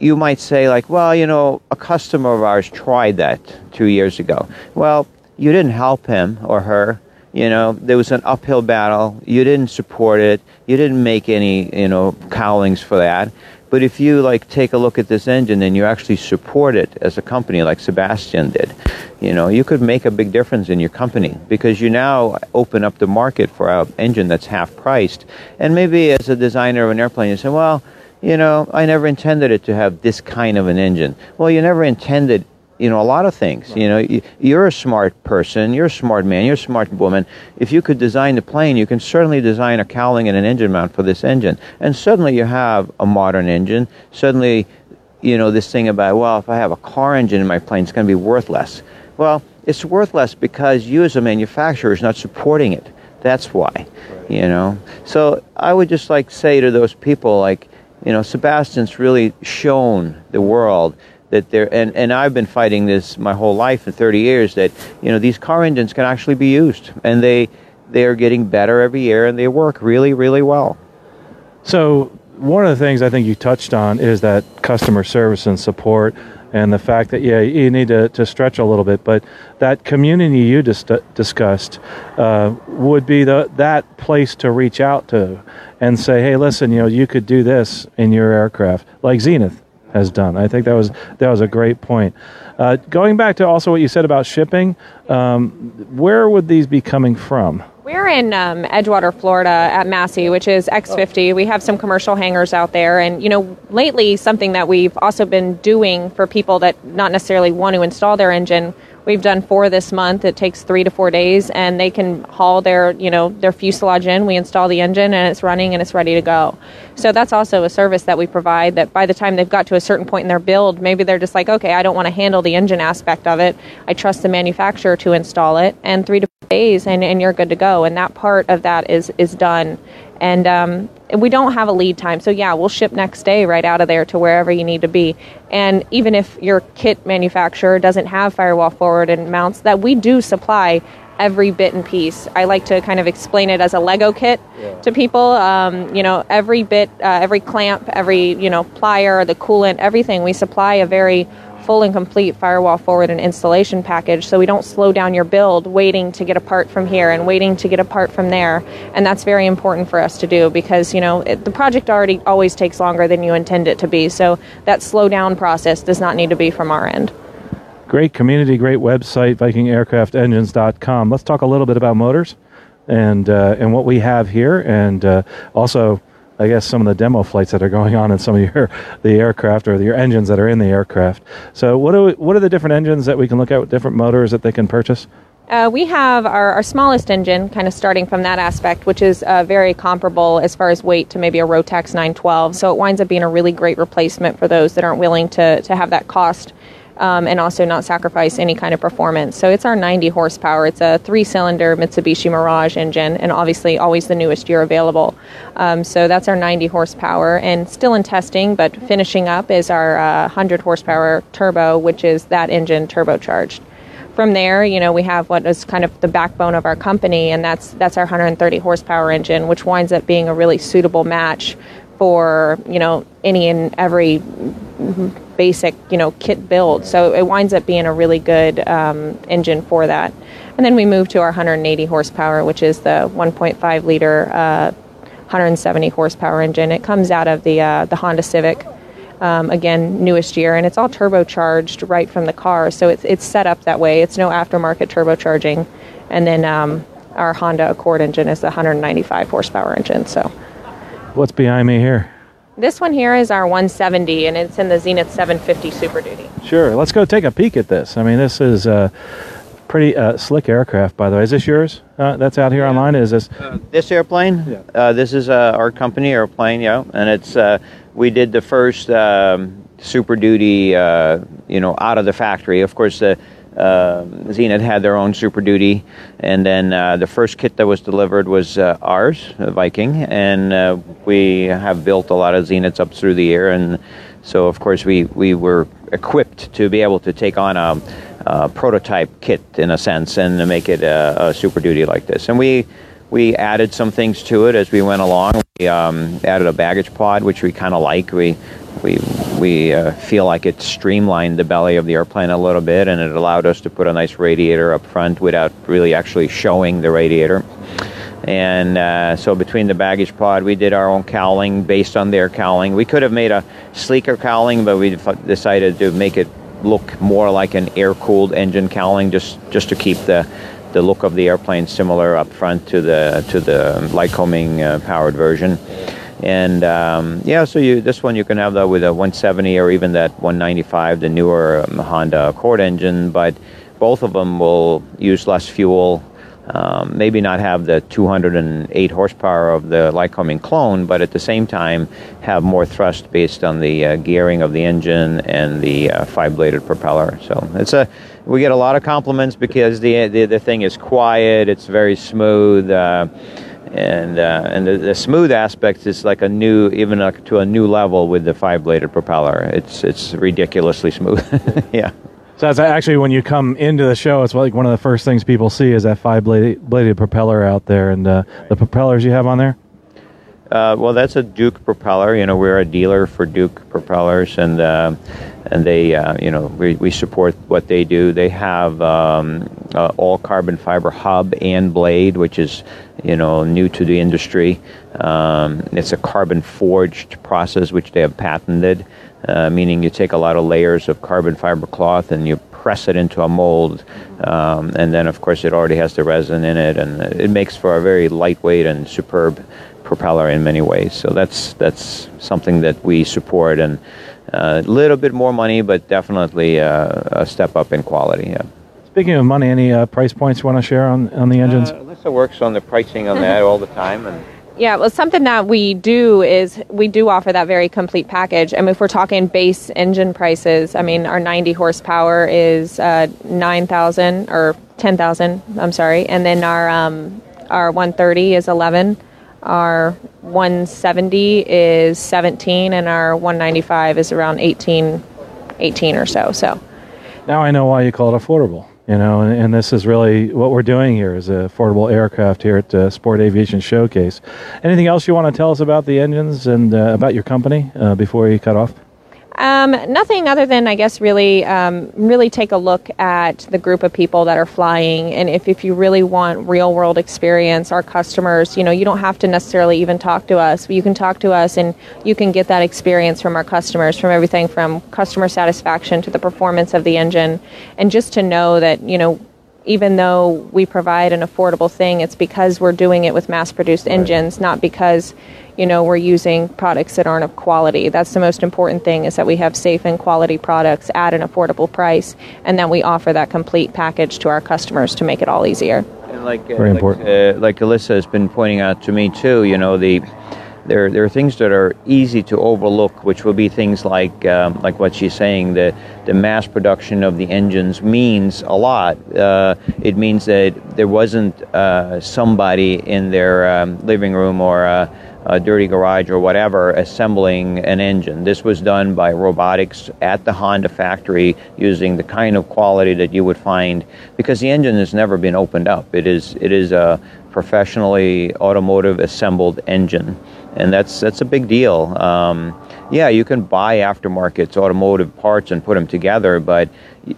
you might say, like, well, you know, a customer of ours tried that two years ago. Well, you didn't help him or her. You know, there was an uphill battle. You didn't support it. You didn't make any, you know, cowlings for that. But if you, like, take a look at this engine and you actually support it as a company like Sebastian did, you know, you could make a big difference in your company, because you now open up the market for an engine that's half-priced. And maybe as a designer of an airplane, you say, well, you know, I never intended it to have this kind of an engine. Well, you never intended, you know, a lot of things. You know, you're a smart person, you're a smart man, you're a smart woman. If you could design the plane, you can certainly design a cowling and an engine mount for this engine. And suddenly you have a modern engine. Suddenly, you know, this thing about, well, if I have a car engine in my plane, it's going to be worth less. Well, it's worth less because you as a manufacturer is not supporting it. That's why, you know. So I would just, like, say to those people, like, you know, Sebastian's really shown the world that they're, and, and I've been fighting this my whole life for thirty years, that, you know, these car engines can actually be used, and they they are getting better every year, and they work really, really well. So one of the things I think you touched on is that customer service and support, and the fact that, yeah, you need to, to stretch a little bit, but that community you dis- discussed uh, would be the that place to reach out to and say, hey, listen, you know, you could do this in your aircraft, like Zenith has done. I think that was that was a great point. Uh, going back to also what you said about shipping, um, where would these be coming from? We're in um, Edgewater, Florida, at Massey, which is X fifty. We have some commercial hangars out there, and, you know, lately something that we've also been doing for people that not necessarily want to install their engine, we've done four this month. It takes three to four days, and they can haul their, you know, their fuselage in. We install the engine, and it's running, and it's ready to go. So that's also a service that we provide, that by the time they've got to a certain point in their build, maybe they're just like, okay, I don't want to handle the engine aspect of it. I trust the manufacturer to install it, and three to four days, and, and you're good to go. And that part of that is, is done. And um, we don't have a lead time. So, yeah, we'll ship next day right out of there to wherever you need to be. And even if your kit manufacturer doesn't have firewall forward and mounts, that we do supply every bit and piece. I like to kind of explain it as a Lego kit yeah. to people. Um, you know, every bit, uh, every clamp, every, you know, plier, the coolant, everything. We supply a very full and complete firewall forward and installation package, so we don't slow down your build waiting to get a part from here and waiting to get a part from there. And that's very important for us to do, because, you know, it, the project already always takes longer than you intend it to be, so that slow down process does not need to be from our end. Great community, great website, viking aircraft engines dot com. Let's talk a little bit about motors and uh, and what we have here, and uh, also I guess some of the demo flights that are going on in some of your the aircraft, or your engines that are in the aircraft. So what are, we, what are the different engines that we can look at, with different motors that they can purchase? Uh, we have our, our smallest engine, kind of starting from that aspect, which is uh, very comparable as far as weight to maybe a Rotax nine twelve. So it winds up being a really great replacement for those that aren't willing to, to have that cost, um, and also not sacrifice any kind of performance. So it's our ninety horsepower. It's a three-cylinder Mitsubishi Mirage engine, and obviously always the newest year available. Um, so that's our ninety horsepower, and still in testing, but finishing up is our uh, one hundred horsepower turbo, which is that engine turbocharged. from there, you know, we have what is kind of the backbone of our company, and that's that's our one hundred thirty horsepower engine, which winds up being a really suitable match for, you know, any and every basic, you know, kit build. So it winds up being a really good um, engine for that. And then we move to our one hundred eighty horsepower, which is the one point five liter, uh, one hundred seventy horsepower engine. It comes out of the uh, the Honda Civic. Um, again, newest year, and it's all turbocharged right from the car, so it's it's set up that way. It's no aftermarket turbocharging. And then um, our Honda Accord engine is the one hundred ninety-five horsepower engine. So, what's behind me here? This one here is our one seventy, and it's in the Zenith seven fifty Super Duty. Sure, let's go take a peek at this. I mean, this is a pretty uh, slick aircraft, by the way. Is this yours? Uh, that's out here yeah. online. Is this uh, this airplane? Yeah. Uh, this is uh, our company airplane, yeah, and it's. Uh, We did the first um, Super Duty, uh, you know, out of the factory. Of course, the uh, Zenith had their own Super Duty, and then uh, the first kit that was delivered was uh, ours, the Viking, and uh, we have built a lot of Zeniths up through the year, and so, of course, we, we were equipped to be able to take on a, a prototype kit, in a sense, and to make it a, a Super Duty like this. And we... We added some things to it as we went along. We um, added a baggage pod, which we kind of like. We we we uh, feel like it streamlined the belly of the airplane a little bit, and it allowed us to put a nice radiator up front without really actually showing the radiator. And uh, so between the baggage pod, we did our own cowling based on their cowling. We could have made a sleeker cowling, but we decided to make it look more like an air-cooled engine cowling, just, just to keep the the look of the airplane similar up front to the to the Lycoming uh, powered version. And um, yeah, so you, this one you can have that with a one seventy or even that one ninety-five, the newer um, Honda Accord engine, but both of them will use less fuel, um, maybe not have the two hundred eight horsepower of the Lycoming clone, but at the same time have more thrust based on the uh, gearing of the engine and the uh, five-bladed propeller. So it's a We get a lot of compliments because the the, the thing is quiet. It's very smooth, uh, and uh, and the, the smooth aspect is like a new, even like to a new level with the five-bladed propeller. It's it's ridiculously smooth. Yeah. So that's actually when you come into the show, it's like one of the first things people see is that five-bladed bladed propeller out there, and uh, the propellers you have on there. Uh, well, that's a Duke propeller. You know, we're a dealer for Duke propellers, and uh, and they, uh, you know, we, we support what they do. They have um, uh, all carbon fiber hub and blade, which is, you know, new to the industry. Um, it's a carbon forged process, which they have patented, uh, meaning you take a lot of layers of carbon fiber cloth and you press it into a mold, um, and then of course it already has the resin in it, and it makes for a very lightweight and superb propeller in many ways. So that's that's something that we support, and uh, a little bit more money, but definitely uh, a step up in quality. Yeah. Speaking of money, any uh, price points you want to share on, on the engines? Uh, Alyssa works on the pricing on that all the time. And yeah, well, something that we do is we do offer that very complete package. I mean, if we're talking base engine prices, I mean, our ninety horsepower is uh, nine thousand or ten thousand, I'm sorry, and then our um, our one thirty is eleven. Our one seventy is seventeen, and our one ninety-five is around eighteen, eighteen or so. So now I know why you call it affordable. You know, and, and this is really what we're doing here is an affordable aircraft here at uh, Sport Aviation Showcase. Anything else you want to tell us about the engines and uh, about your company uh, before you cut off? Um, nothing other than, I guess, really um, really take a look at the group of people that are flying. And if, if you really want real-world experience, our customers, you know, you don't have to necessarily even talk to us. You can talk to us, and you can get that experience from our customers, from everything from customer satisfaction to the performance of the engine. And just to know that, you know, even though we provide an affordable thing, it's because we're doing it with mass-produced right. engines, not because, you know, we're using products that aren't of quality. That's the most important thing, is that we have safe and quality products at an affordable price, and that we offer that complete package to our customers to make it all easier. And like, uh, Very important. Like, uh, like Alyssa has been pointing out to me, too, you know, the... There, there are things that are easy to overlook, which will be things like, um, like what she's saying. The, the mass production of the engines means a lot. Uh, it means that there wasn't uh, somebody in their um, living room or uh, a dirty garage or whatever, assembling an engine. This was done by robotics at the Honda factory using the kind of quality that you would find, because the engine has never been opened up. It is it is a professionally automotive assembled engine, and that's that's a big deal. Um, yeah, you can buy aftermarket automotive parts and put them together, but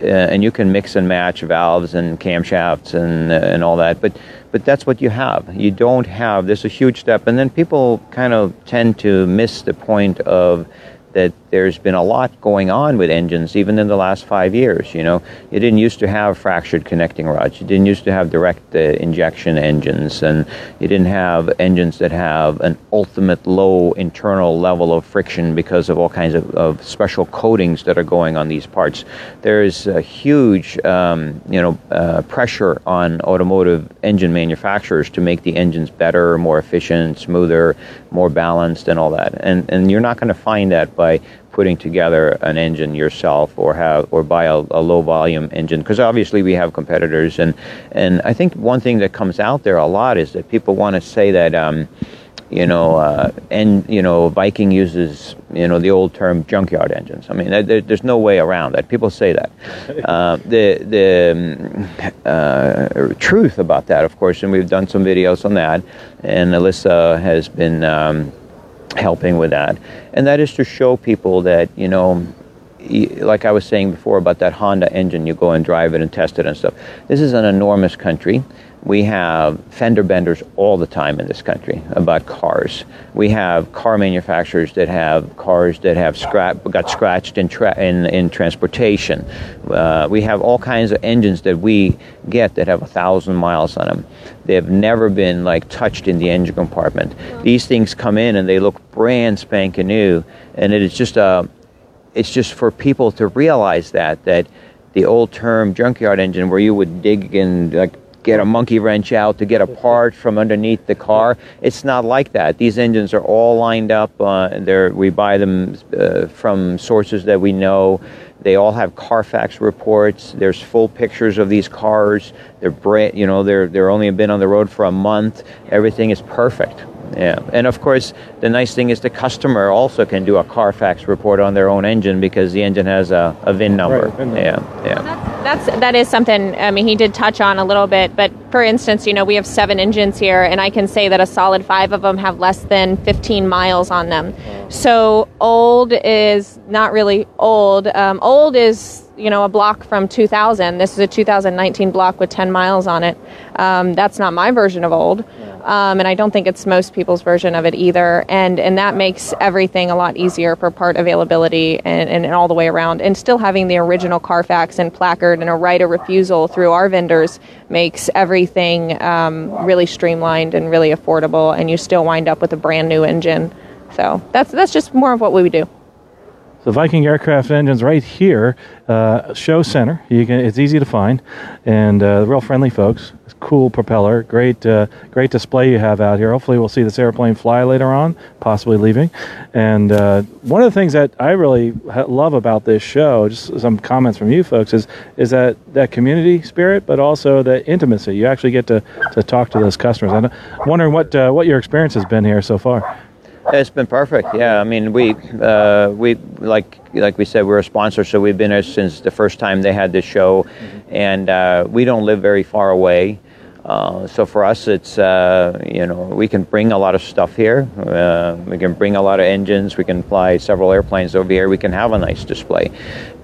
uh, and you can mix and match valves and camshafts and uh, and all that, but. But that's what you have. You don't have, there's a huge step. And then people kind of tend to miss the point of that there's been a lot going on with engines, even in the last five years, you know. You didn't used to have fractured connecting rods. You didn't used to have direct uh, injection engines. And you didn't have engines that have an ultimate low internal level of friction because of all kinds of, of special coatings that are going on these parts. There's a huge, um, you know, uh, pressure on automotive engine manufacturers to make the engines better, more efficient, smoother, more balanced, and all that. And, and you're not going to find that by putting together an engine yourself, or have or buy a, a low volume engine, because obviously we have competitors. And and I think one thing that comes out there a lot is that people want to say that um, you know uh, and you know Viking uses you know the old term junkyard engines. I mean, there, there's no way around that. People say that. Uh, the the uh, truth about that, of course, and we've done some videos on that, and Alyssa has been. Um, helping with that, and that is to show people that, you know, like I was saying before about that Honda engine, you go and drive it and test it and stuff. This is an enormous country. We have fender benders all the time in this country about cars. We have car manufacturers that have cars that have scrap got scratched in tra- in, in transportation. Uh, we have all kinds of engines that we get that have a thousand miles on them. They've never been like touched in the engine compartment. These things come in and they look brand spanking new, and it is just a. It's just for people to realize that that the old term junkyard engine, where you would dig and like. get a monkey wrench out to get a part from underneath the car. It's not like that. These engines are all lined up. Uh, they're, we buy them uh, from sources that we know. They all have Carfax reports. There's full pictures of these cars. They're brand, you know, they're they're only been on the road for a month. Everything is perfect. Yeah, and of course, the nice thing is the customer also can do a Carfax report on their own engine, because the engine has a, a V I N number. Right, VIN yeah, number. yeah. Well, that's, that's that is something. I mean, he did touch on a little bit, but for instance, you know, we have seven engines here, and I can say that a solid five of them have less than fifteen miles on them. So old is not really old. Um, old is. You know, a block from two thousand. This is a two thousand nineteen block with ten miles on it. Um, that's not my version of old, um, and I don't think it's most people's version of it either. And and that makes everything a lot easier for part availability and, and, and all the way around. And still having the original Carfax and placard and a right of refusal through our vendors makes everything um, really streamlined and really affordable. And you still wind up with a brand new engine. So that's that's just more of what we would do. So Viking Aircraft Engines right here, uh, show center. You can, it's easy to find, and uh, real friendly folks. Cool propeller, great, uh, great display you have out here. Hopefully, we'll see this airplane fly later on, possibly leaving. And uh, one of the things that I really ha- love about this show, just some comments from you folks, is is that that community spirit, but also the intimacy. You actually get to, to talk to those customers. I'm wondering what uh, what your experience has been here so far. It's been perfect. Yeah, I mean, we uh, we like like we said, we're a sponsor, so we've been there since the first time they had this show, mm-hmm. and uh, we don't live very far away. Uh, so for us, it's uh, you know we can bring a lot of stuff here. Uh, we can bring a lot of engines. We can fly several airplanes over here. We can have a nice display,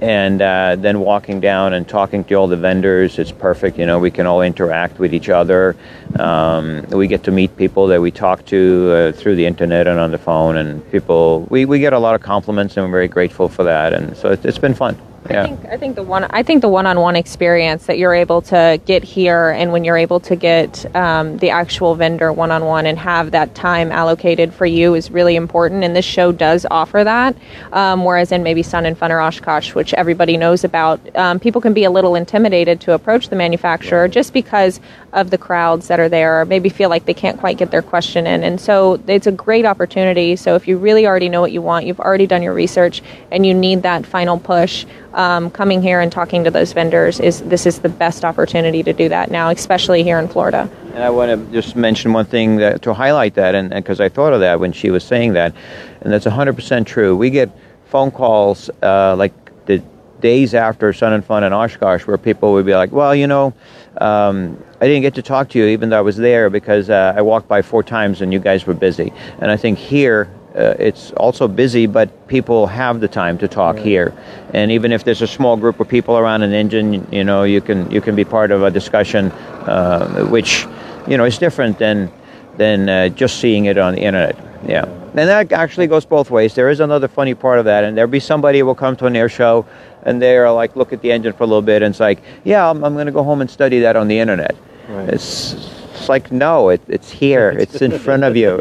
and uh, then walking down and talking to all the vendors, it's perfect. You know, we can all interact with each other. Um, we get to meet people that we talk to uh, through the internet and on the phone, and people. We, we get a lot of compliments, and we're very grateful for that. And so it, it's been fun. Yeah. I think I think the one I think the one-on-one experience that you're able to get here, and when you're able to get um, the actual vendor one-on-one and have that time allocated for you, is really important. And this show does offer that. Um, whereas in maybe Sun 'n Fun or Oshkosh, which everybody knows about, um, people can be a little intimidated to approach the manufacturer just because of the crowds that are there, or maybe feel like they can't quite get their question in. And so it's a great opportunity. So if you really already know what you want, you've already done your research, and you need that final push. um, coming here and talking to those vendors, is this is the best opportunity to do that now, especially here in Florida. And I want to just mention one thing that, to highlight that, and because I thought of that when she was saying that, and that's one hundred percent true. We get phone calls uh, like the days after Sun 'n Fun in Oshkosh where people would be like, well, you know, um, I didn't get to talk to you even though I was there because uh, I walked by four times and you guys were busy. And I think here uh, it's also busy, but people have the time to talk right. here. And even if there's a small group of people around an engine, you know, you can you can be part of a discussion, uh, which, you know, is different than than uh, just seeing it on the internet. Yeah. And that actually goes both ways. There is another funny part of that, and there'll be somebody who will come to an air show, and they're like, look at the engine for a little bit, and it's like, yeah, I'm, I'm going to go home and study that on the internet. Right. It's, it's like, no, it, it's here. It's in front of you.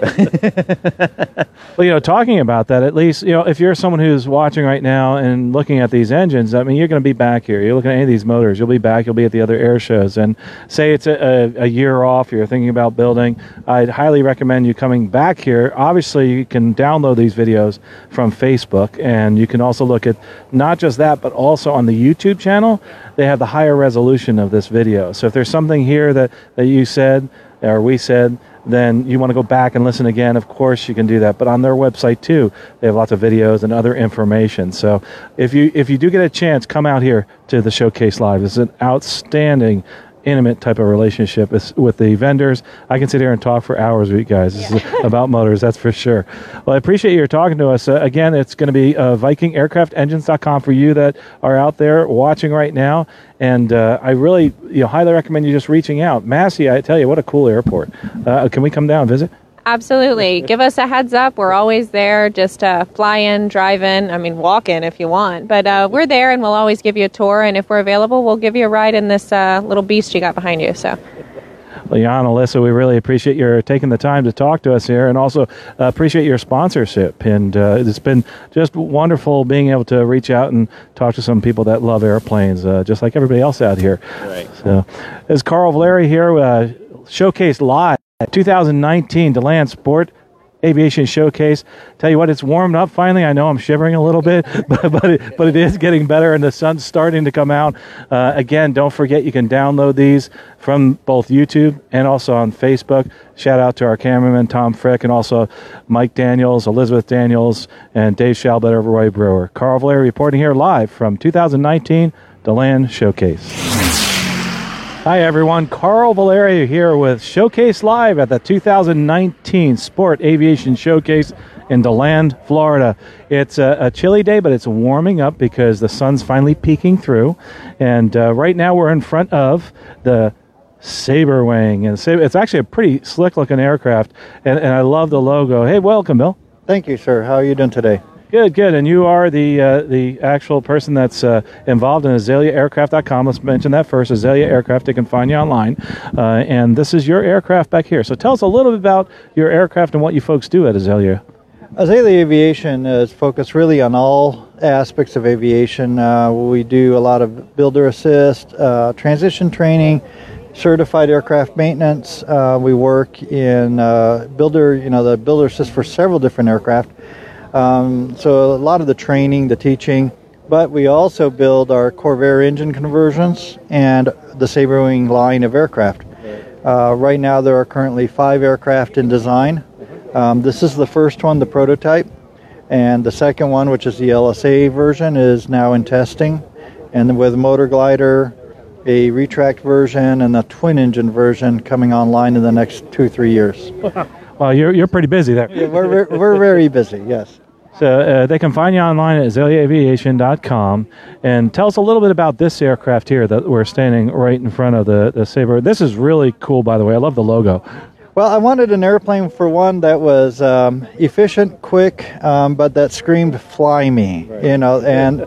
Well, you know, talking about that, at least, you know, if you're someone who's watching right now and looking at these engines, I mean, you're going to be back here. You're looking at any of these motors. You'll be back. You'll be at the other air shows. And say it's a, a, a year off, you're thinking about building, I'd highly recommend you coming back here. Obviously, you can download these videos from Facebook, and you can also look at not just that, but also on the YouTube channel, they have the higher resolution of this video. So if there's something here that, that you said or we said, then you want to go back and listen again, of course you can do that. But on their website too, they have lots of videos and other information. So if you if you do get a chance, come out here to the Showcase Live. It's an outstanding, intimate type of relationship with the vendors. I can sit here and talk for hours with you guys. This yeah. is about motors, that's for sure. Well, I appreciate you talking to us. Uh, again, it's going to be uh, Viking Aircraft Engines dot com for you that are out there watching right now. And uh, I really you know, highly recommend you just reaching out. Massey, I tell you, what a cool airport. Uh, can we come down and visit? Absolutely. Give us a heads up. We're always there. Just uh, fly in, drive in. I mean, walk in if you want. But uh, we're there, and we'll always give you a tour. And if we're available, we'll give you a ride in this uh, little beast you got behind you. So, well, Jan, Alyssa, we really appreciate your taking the time to talk to us here, and also uh, appreciate your sponsorship. And uh, it's been just wonderful being able to reach out and talk to some people that love airplanes, uh, just like everybody else out here. Right. So, it's Carl Valeri here, uh, Showcase Live. twenty nineteen DeLand Sport Aviation Showcase. Tell you what, it's warmed up finally. I know I'm shivering a little bit, but but it, but it is getting better, and the sun's starting to come out. Uh, again, don't forget you can download these from both YouTube and also on Facebook. Shout out to our cameraman, Tom Frick, and also Mike Daniels, Elizabeth Daniels, and Dave Schallbetter, Roy Brewer. Carl Valeri reporting here live from two thousand nineteen DeLand Showcase. Hi everyone, Carl Valeri here with Showcase Live at the two thousand nineteen Sport Aviation Showcase in DeLand, Florida. It's a, a chilly day, but it's warming up because the sun's finally peeking through. And uh, right now we're in front of the Saberwing. And it's actually a pretty slick looking aircraft, and, and I love the logo. Hey, welcome, Bill. Thank you, sir. How are you doing today? Good, good. And you are the uh, the actual person that's uh, involved in Azalea Aircraft dot com. Let's mention that first, Azalea Aircraft. They can find you online. Uh, and this is your aircraft back here. So tell us a little bit about your aircraft and what you folks do at Azalea. Azalea Aviation is focused really on all aspects of aviation. Uh, we do a lot of builder assist, uh, transition training, certified aircraft maintenance. Uh, we work in uh, builder, you know, the builder assist for several different aircraft. Um, so a lot of the training, the teaching, but we also build our Corvair engine conversions and the Saberwing line of aircraft. Uh, right now there are currently five aircraft in design. Um, this is the first one, the prototype, and the second one, which is the L S A version, is now in testing, and with motor glider, a retract version, and the twin engine version coming online in the next two, three years. Wow. Well, you're, you're pretty busy there. Yeah, we're, we're, we're very busy, yes. So uh, they can find you online at azalea aviation dot com. And tell us a little bit about this aircraft here that we're standing right in front of, the, the Saber. This is really cool, by the way. I love the logo. Well, I wanted an airplane, for one, that was um, efficient, quick, um, but that screamed, fly me, right. you know, and...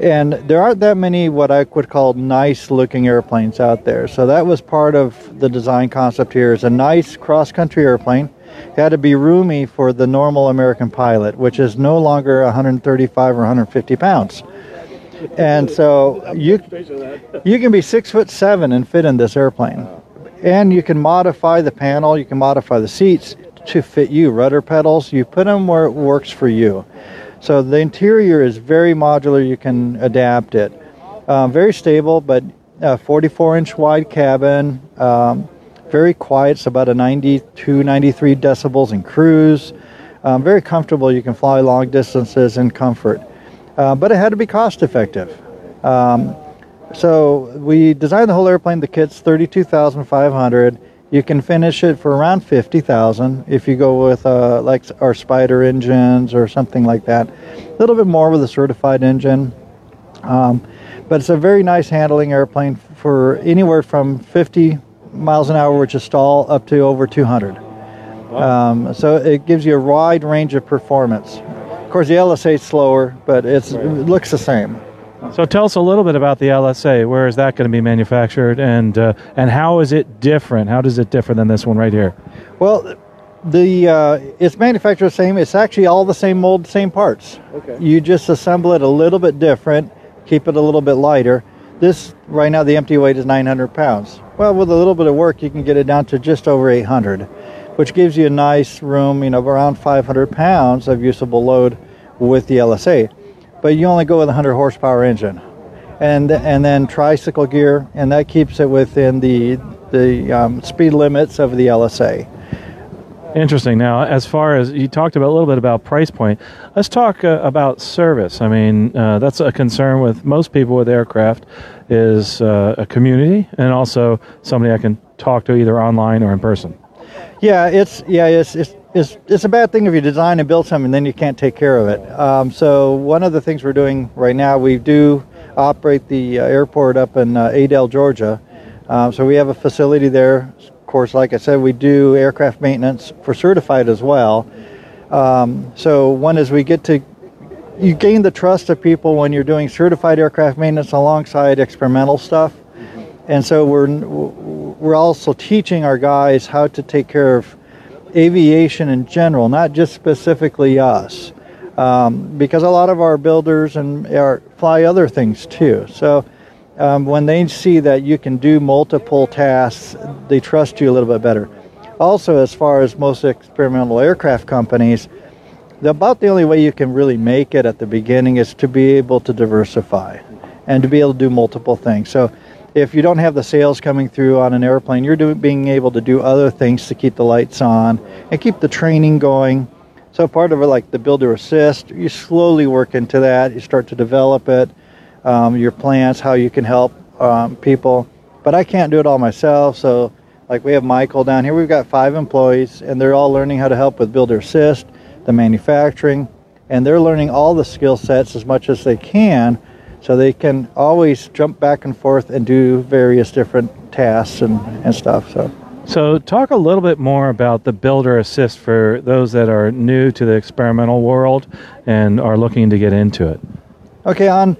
And there aren't that many what I would call nice-looking airplanes out there. So that was part of the design concept here, is a nice cross-country airplane. It had to be roomy for the normal American pilot, which is no longer one hundred thirty-five or one hundred fifty pounds. And so you, you can be six foot seven and fit in this airplane. And you can modify the panel, you can modify the seats to fit you, rudder pedals. You put them where it works for you. So the interior is very modular. You can adapt it. Uh, very stable, but a forty-four inch wide cabin. Um, very quiet. It's about a ninety-two, ninety-three decibels in cruise. Um, very comfortable. You can fly long distances in comfort. Uh, but it had to be cost effective. Um, so we designed the whole airplane. The kit's thirty-two thousand five hundred dollars. You can finish it for around fifty thousand dollars if you go with uh, like our Spider engines or something like that. A little bit more with a certified engine. Um, but it's a very nice handling airplane for anywhere from fifty miles an hour, which is stall, up to over two hundred. Wow. Um, so it gives you a wide range of performance. Of course, the L S A is slower, but it's, right. It looks the same. So tell us a little bit about the L S A. Where is that going to be manufactured, and uh, and how is it different? How does it differ than this one right here? Well, the uh, it's manufactured the same. It's actually all the same mold, same parts. Okay. You just assemble it a little bit different, keep it a little bit lighter. This, right now, the empty weight is nine hundred pounds. Well, with a little bit of work, you can get it down to just over eight hundred, which gives you a nice room, you know, around five hundred pounds of usable load with the L S A. But you only go with a one hundred horsepower engine, and and then tricycle gear, and that keeps it within the the um, speed limits of the L S A. Interesting. Now, as far as you talked about a little bit about price point, let's talk uh, about service. I mean, uh, that's a concern with most people with aircraft is uh, a community and also somebody I can talk to either online or in person. Yeah, it's yeah, it's it's. It's, it's a bad thing if you design and build something and then you can't take care of it. Um, so one of the things we're doing right now, we do operate the uh, airport up in uh, Adel, Georgia. Um, so we have a facility there. Of course, like I said, we do aircraft maintenance for certified as well. Um, so one is we get to, you gain the trust of people when you're doing certified aircraft maintenance alongside experimental stuff. And so we're, we're also teaching our guys how to take care of aviation in general, not just specifically us, um, because a lot of our builders and our fly other things too. So um, when they see that you can do multiple tasks, they trust you a little bit better. Also, as far as most experimental aircraft companies, the, about the only way you can really make it at the beginning is to be able to diversify and to be able to do multiple things. So if you don't have the sales coming through on an airplane, you're doing, being able to do other things to keep the lights on and keep the training going. So part of it, like the builder assist, you slowly work into that. You start to develop it, um, your plans, how you can help um, people. But I can't do it all myself. So like we have Michael down here. We've got five employees, and they're all learning how to help with builder assist, the manufacturing, and they're learning all the skill sets as much as they can. So they can always jump back and forth and do various different tasks and, and stuff. So so talk a little bit more about the builder assist for those that are new to the experimental world and are looking to get into it. Okay, on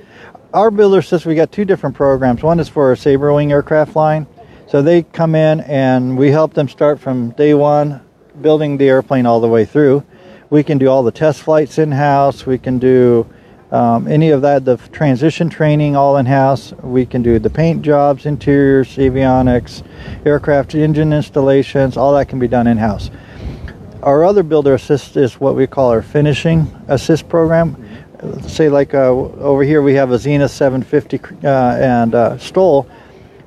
our builder assist, we got two different programs. One is for our Saberwing aircraft line. So they come in and we help them start from day one, building the airplane all the way through. We can do all the test flights in-house. We can do Um, any of that, the transition training all in-house. We can do the paint jobs, interiors, avionics, aircraft engine installations, all that can be done in-house. Our other builder assist is what we call our finishing assist program. Say like uh, over here we have a Zenith seven fifty uh, and uh, Stoll,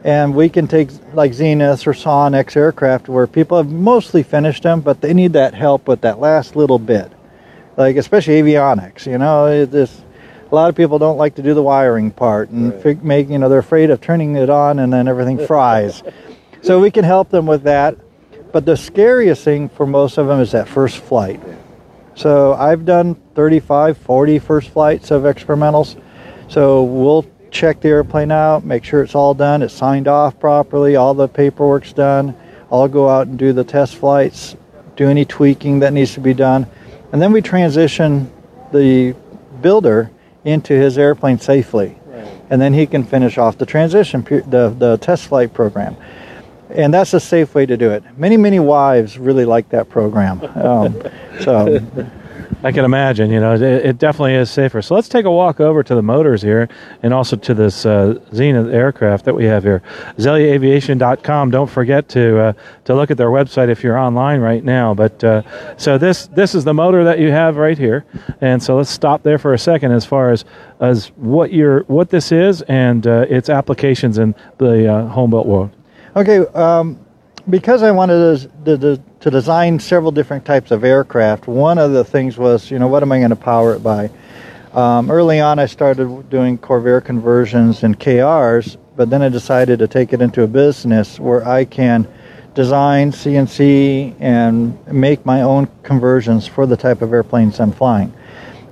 and we can take like Zenith or Sonics aircraft where people have mostly finished them, but they need that help with that last little bit. Like especially avionics, you know, it, this. A lot of people don't like to do the wiring part and right. fig- make, you know, they're afraid of turning it on and then everything fries. So we can help them with that. But the scariest thing for most of them is that first flight. So I've done thirty-five, forty first flights of experimentals. So we'll check the airplane out, make sure it's all done, it's signed off properly, all the paperwork's done. I'll go out and do the test flights, do any tweaking that needs to be done. And then we transition the builder into his airplane safely, right. And then he can finish off the transition, the the test flight program, and that's a safe way to do it. Many many wives really like that program. Um, so, I can imagine, you know, it, it definitely is safer. So let's take a walk over to the motors here and also to this uh, Zenith aircraft that we have here. Azalea Aviation dot com. Don't forget to uh, to look at their website if you're online right now. But uh, so this this is the motor that you have right here. And so let's stop there for a second as far as as what your what this is and uh, its applications in the uh, homebuilt world. Okay, um, because I wanted to the, the to design several different types of aircraft, one of the things was, you know, what am I going to power it by? Um, early on, I started doing Corvair conversions and K Rs, but then I decided to take it into a business where I can design C N C and make my own conversions for the type of airplanes I'm flying.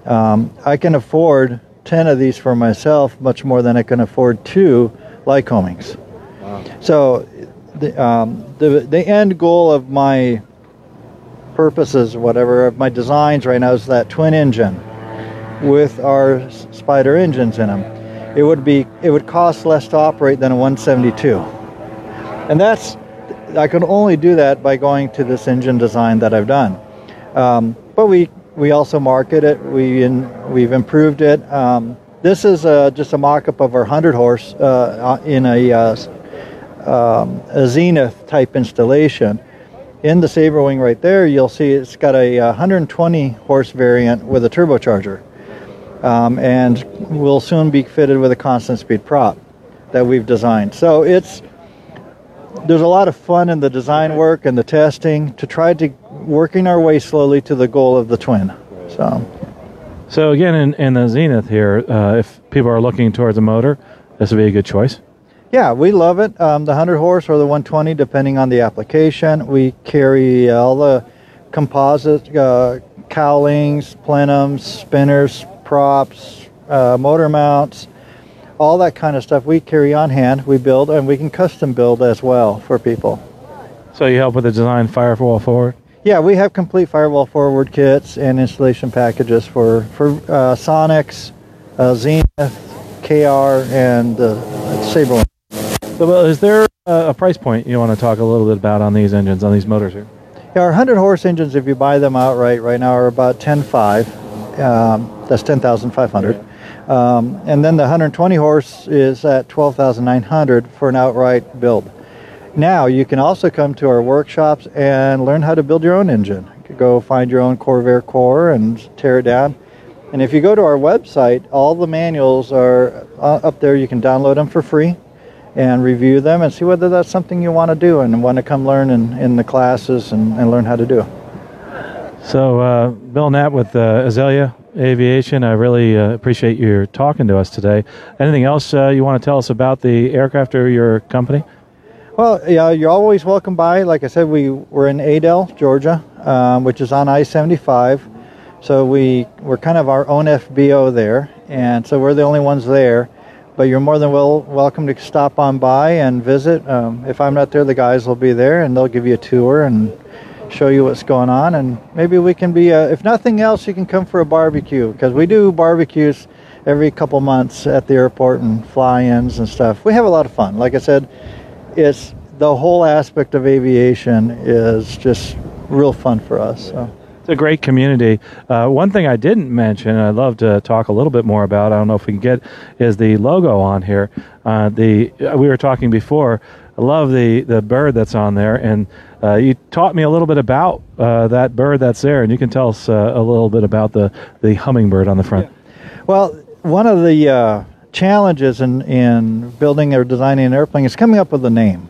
Um, I can afford ten of these for myself, much more than I can afford two Lycomings. Wow. So The, um, the the end goal of my purposes, whatever, of my designs right now is that twin engine with our Spider engines in them. It would be it would cost less to operate than a one seventy-two, and that's I can only do that by going to this engine design that I've done. Um, but we we also market it. We in, we've improved it. Um, this is a, just a mock-up of our one hundred horse uh, in a. Uh, Um, a Zenith type installation. In the Saberwing right there, you'll see it's got a one hundred twenty horse variant with a turbocharger, um, and will soon be fitted with a constant speed prop that we've designed. So it's there's a lot of fun in the design work and the testing to try to working our way slowly to the goal of the twin. So, so again, in, in the Zenith here, uh, if people are looking towards a motor, this would be a good choice. Yeah, we love it. Um, the one hundred horse or the one twenty, depending on the application. We carry all the composite uh, cowlings, plenums, spinners, props, uh, motor mounts, all that kind of stuff we carry on hand. We build, and we can custom build as well for people. So you help with the design firewall forward? Yeah, we have complete firewall forward kits and installation packages for, for uh, Sonics, uh, Zenith, K R, and uh, Saberwing. So, well, is there uh, a price point you want to talk a little bit about on these engines, on these motors here? Yeah, our one hundred horse engines, if you buy them outright right now, are about ten thousand five hundred dollars. Um, that's ten thousand five hundred dollars. Yeah. Um, and then the one hundred twenty horse is at twelve thousand nine hundred dollars for an outright build. Now, you can also come to our workshops and learn how to build your own engine. You could go find your own Corvair core and tear it down. And if you go to our website, all the manuals are up there. You can download them for free and review them and see whether that's something you want to do and want to come learn in, in the classes and, and learn how to do. So, uh, Bill Knapp with uh, Azalea Aviation, I really uh, appreciate your talking to us today. Anything else uh, you want to tell us about the aircraft or your company? Well, yeah, you're always welcome by. Like I said, we we're in Adel, Georgia, um, which is on I seventy-five. So we, we're kind of our own F B O there, and so we're the only ones there. But you're more than well welcome to stop on by and visit. Um, if I'm not there, the guys will be there, and they'll give you a tour and show you what's going on. And maybe we can be, a, if nothing else, you can come for a barbecue, because we do barbecues every couple months at the airport and fly-ins and stuff. We have a lot of fun. Like I said, it's the whole aspect of aviation is just real fun for us. So. It's a great community. Uh, one thing I didn't mention, I'd love to talk a little bit more about, I don't know if we can get, is the logo on here. Uh, the we were talking before. I love the, the bird that's on there, and uh, you taught me a little bit about uh, that bird that's there, and you can tell us uh, a little bit about the, the hummingbird on the front. Yeah. Well, one of the uh, challenges in, in building or designing an airplane is coming up with a name.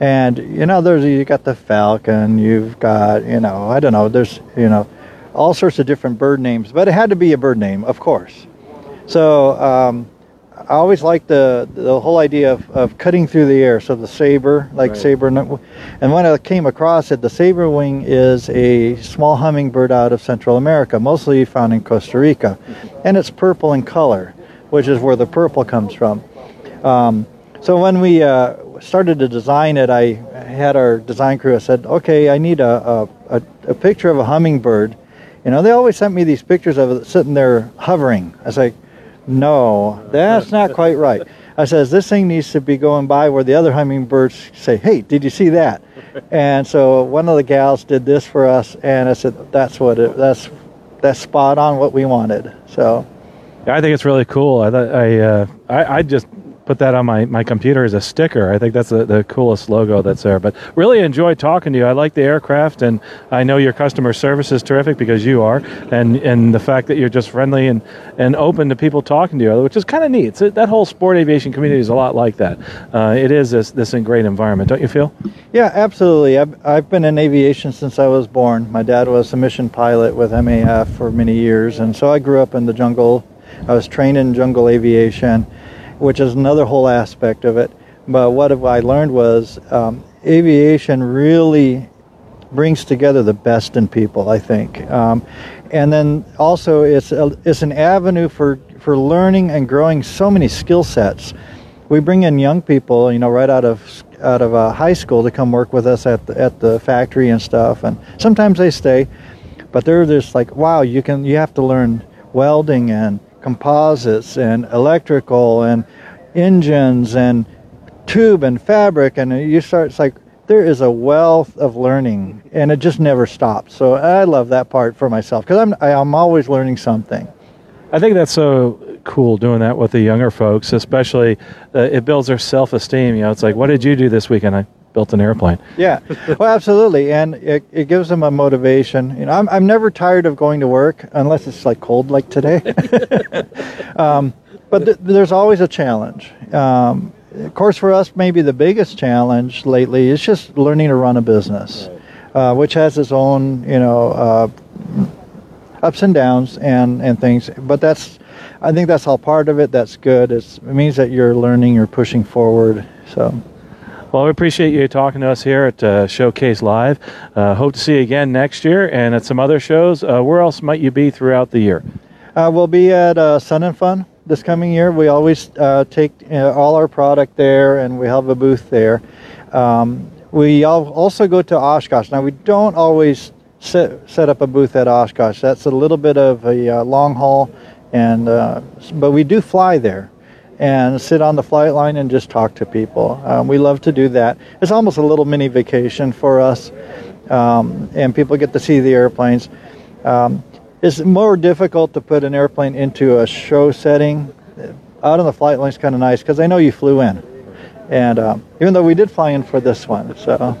And, you know, there's you got the falcon, you've got, you know, I don't know, there's, you know, all sorts of different bird names. But it had to be a bird name, of course. So um, I always like the the whole idea of, of cutting through the air. So the saber, like right. saber. And when I came across it, the saberwing is a small hummingbird out of Central America, mostly found in Costa Rica. And it's purple in color, which is where the purple comes from. Um, so when we... Uh, started to design it, I had our design crew, I said, okay, I need a, a, a picture of a hummingbird. You know, they always sent me these pictures of it sitting there hovering. I was like, no, that's not quite right. I says, this thing needs to be going by where the other hummingbirds say, hey, did you see that? And so one of the gals did this for us, and I said, that's what it, that's that's spot on what we wanted. So yeah, I think it's really cool. I thought I, uh, I I just put that on my, my computer as a sticker. I think that's the, the coolest logo that's there. But really enjoy talking to you. I like the aircraft, and I know your customer service is terrific because you are, and, and the fact that you're just friendly and, and open to people talking to you, which is kind of neat. So that whole sport aviation community is a lot like that. Uh, it is this this great environment, don't you feel? Yeah, absolutely. I've, I've been in aviation since I was born. My dad was a mission pilot with M A F for many years, and so I grew up in the jungle. I was trained in jungle aviation, which is another whole aspect of it. But what I learned was um, aviation really brings together the best in people, I think. Um, and then also it's a, it's an avenue for, for learning and growing so many skill sets. We bring in young people, you know, right out of out of uh, high school to come work with us at the, at the factory and stuff. And sometimes they stay, but they're just like, wow, you can you have to learn welding and composites and electrical and engines and tube and fabric, and you start, it's like there is a wealth of learning, and it just never stops. So I love that part for myself, because I'm I'm always learning something. I think that's so cool doing that with the younger folks, especially uh, it builds their self-esteem. You know, it's like, what did you do this weekend? I built an airplane. Yeah, well, absolutely, and it, it gives them a motivation. You know, I'm I'm never tired of going to work unless it's like cold, like today. um, but th- there's always a challenge. Um, of course, for us, maybe the biggest challenge lately is just learning to run a business, uh, which has its own, you know, uh, ups and downs and and things. But that's, I think that's all part of it. That's good. It's, it means that you're learning, you're pushing forward. So. Well, we appreciate you talking to us here at uh, Showcase Live. Uh, hope to see you again next year and at some other shows. Uh, where else might you be throughout the year? Uh, we'll be at uh, Sun 'n Fun this coming year. We always uh, take uh, all our product there, and we have a booth there. Um, we all also go to Oshkosh. Now, we don't always set, set up a booth at Oshkosh. That's a little bit of a uh, long haul, and uh, but we do fly there and sit on the flight line and just talk to people. Um, we love to do that. It's almost a little mini vacation for us, um, and people get to see the airplanes. Um, it's more difficult to put an airplane into a show setting. Out on the flight line is kind of nice, because I know you flew in, and um, even though we did fly in for this one, so.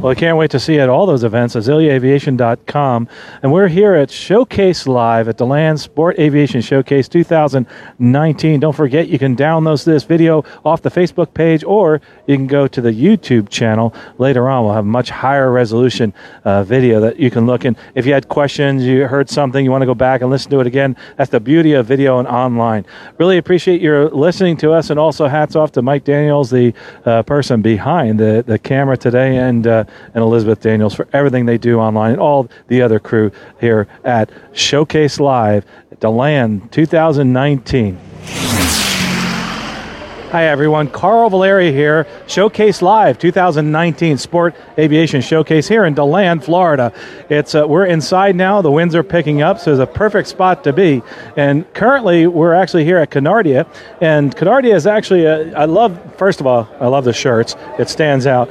Well, I can't wait to see you at all those events, azalea aviation dot com. And we're here at Showcase Live at the Land Sport Aviation Showcase two thousand nineteen. Don't forget, you can download this video off the Facebook page, or you can go to the YouTube channel. Later on, we'll have much higher resolution uh, video that you can look in. If you had questions, you heard something, you want to go back and listen to it again, that's the beauty of video and online. Really appreciate your listening to us, and also hats off to Mike Daniels, the uh, person behind the, the camera today, and Uh, and Elizabeth Daniels for everything they do online, and all the other crew here at Showcase Live at DeLand twenty nineteen. Hi everyone, Carl Valeri here, Showcase Live twenty nineteen Sport Aviation Showcase here in DeLand, Florida. It's uh, we're inside now, the winds are picking up, so it's a perfect spot to be. And currently, we're actually here at Canardia, and Canardia is actually, a, I love, first of all, I love the shirts, it stands out.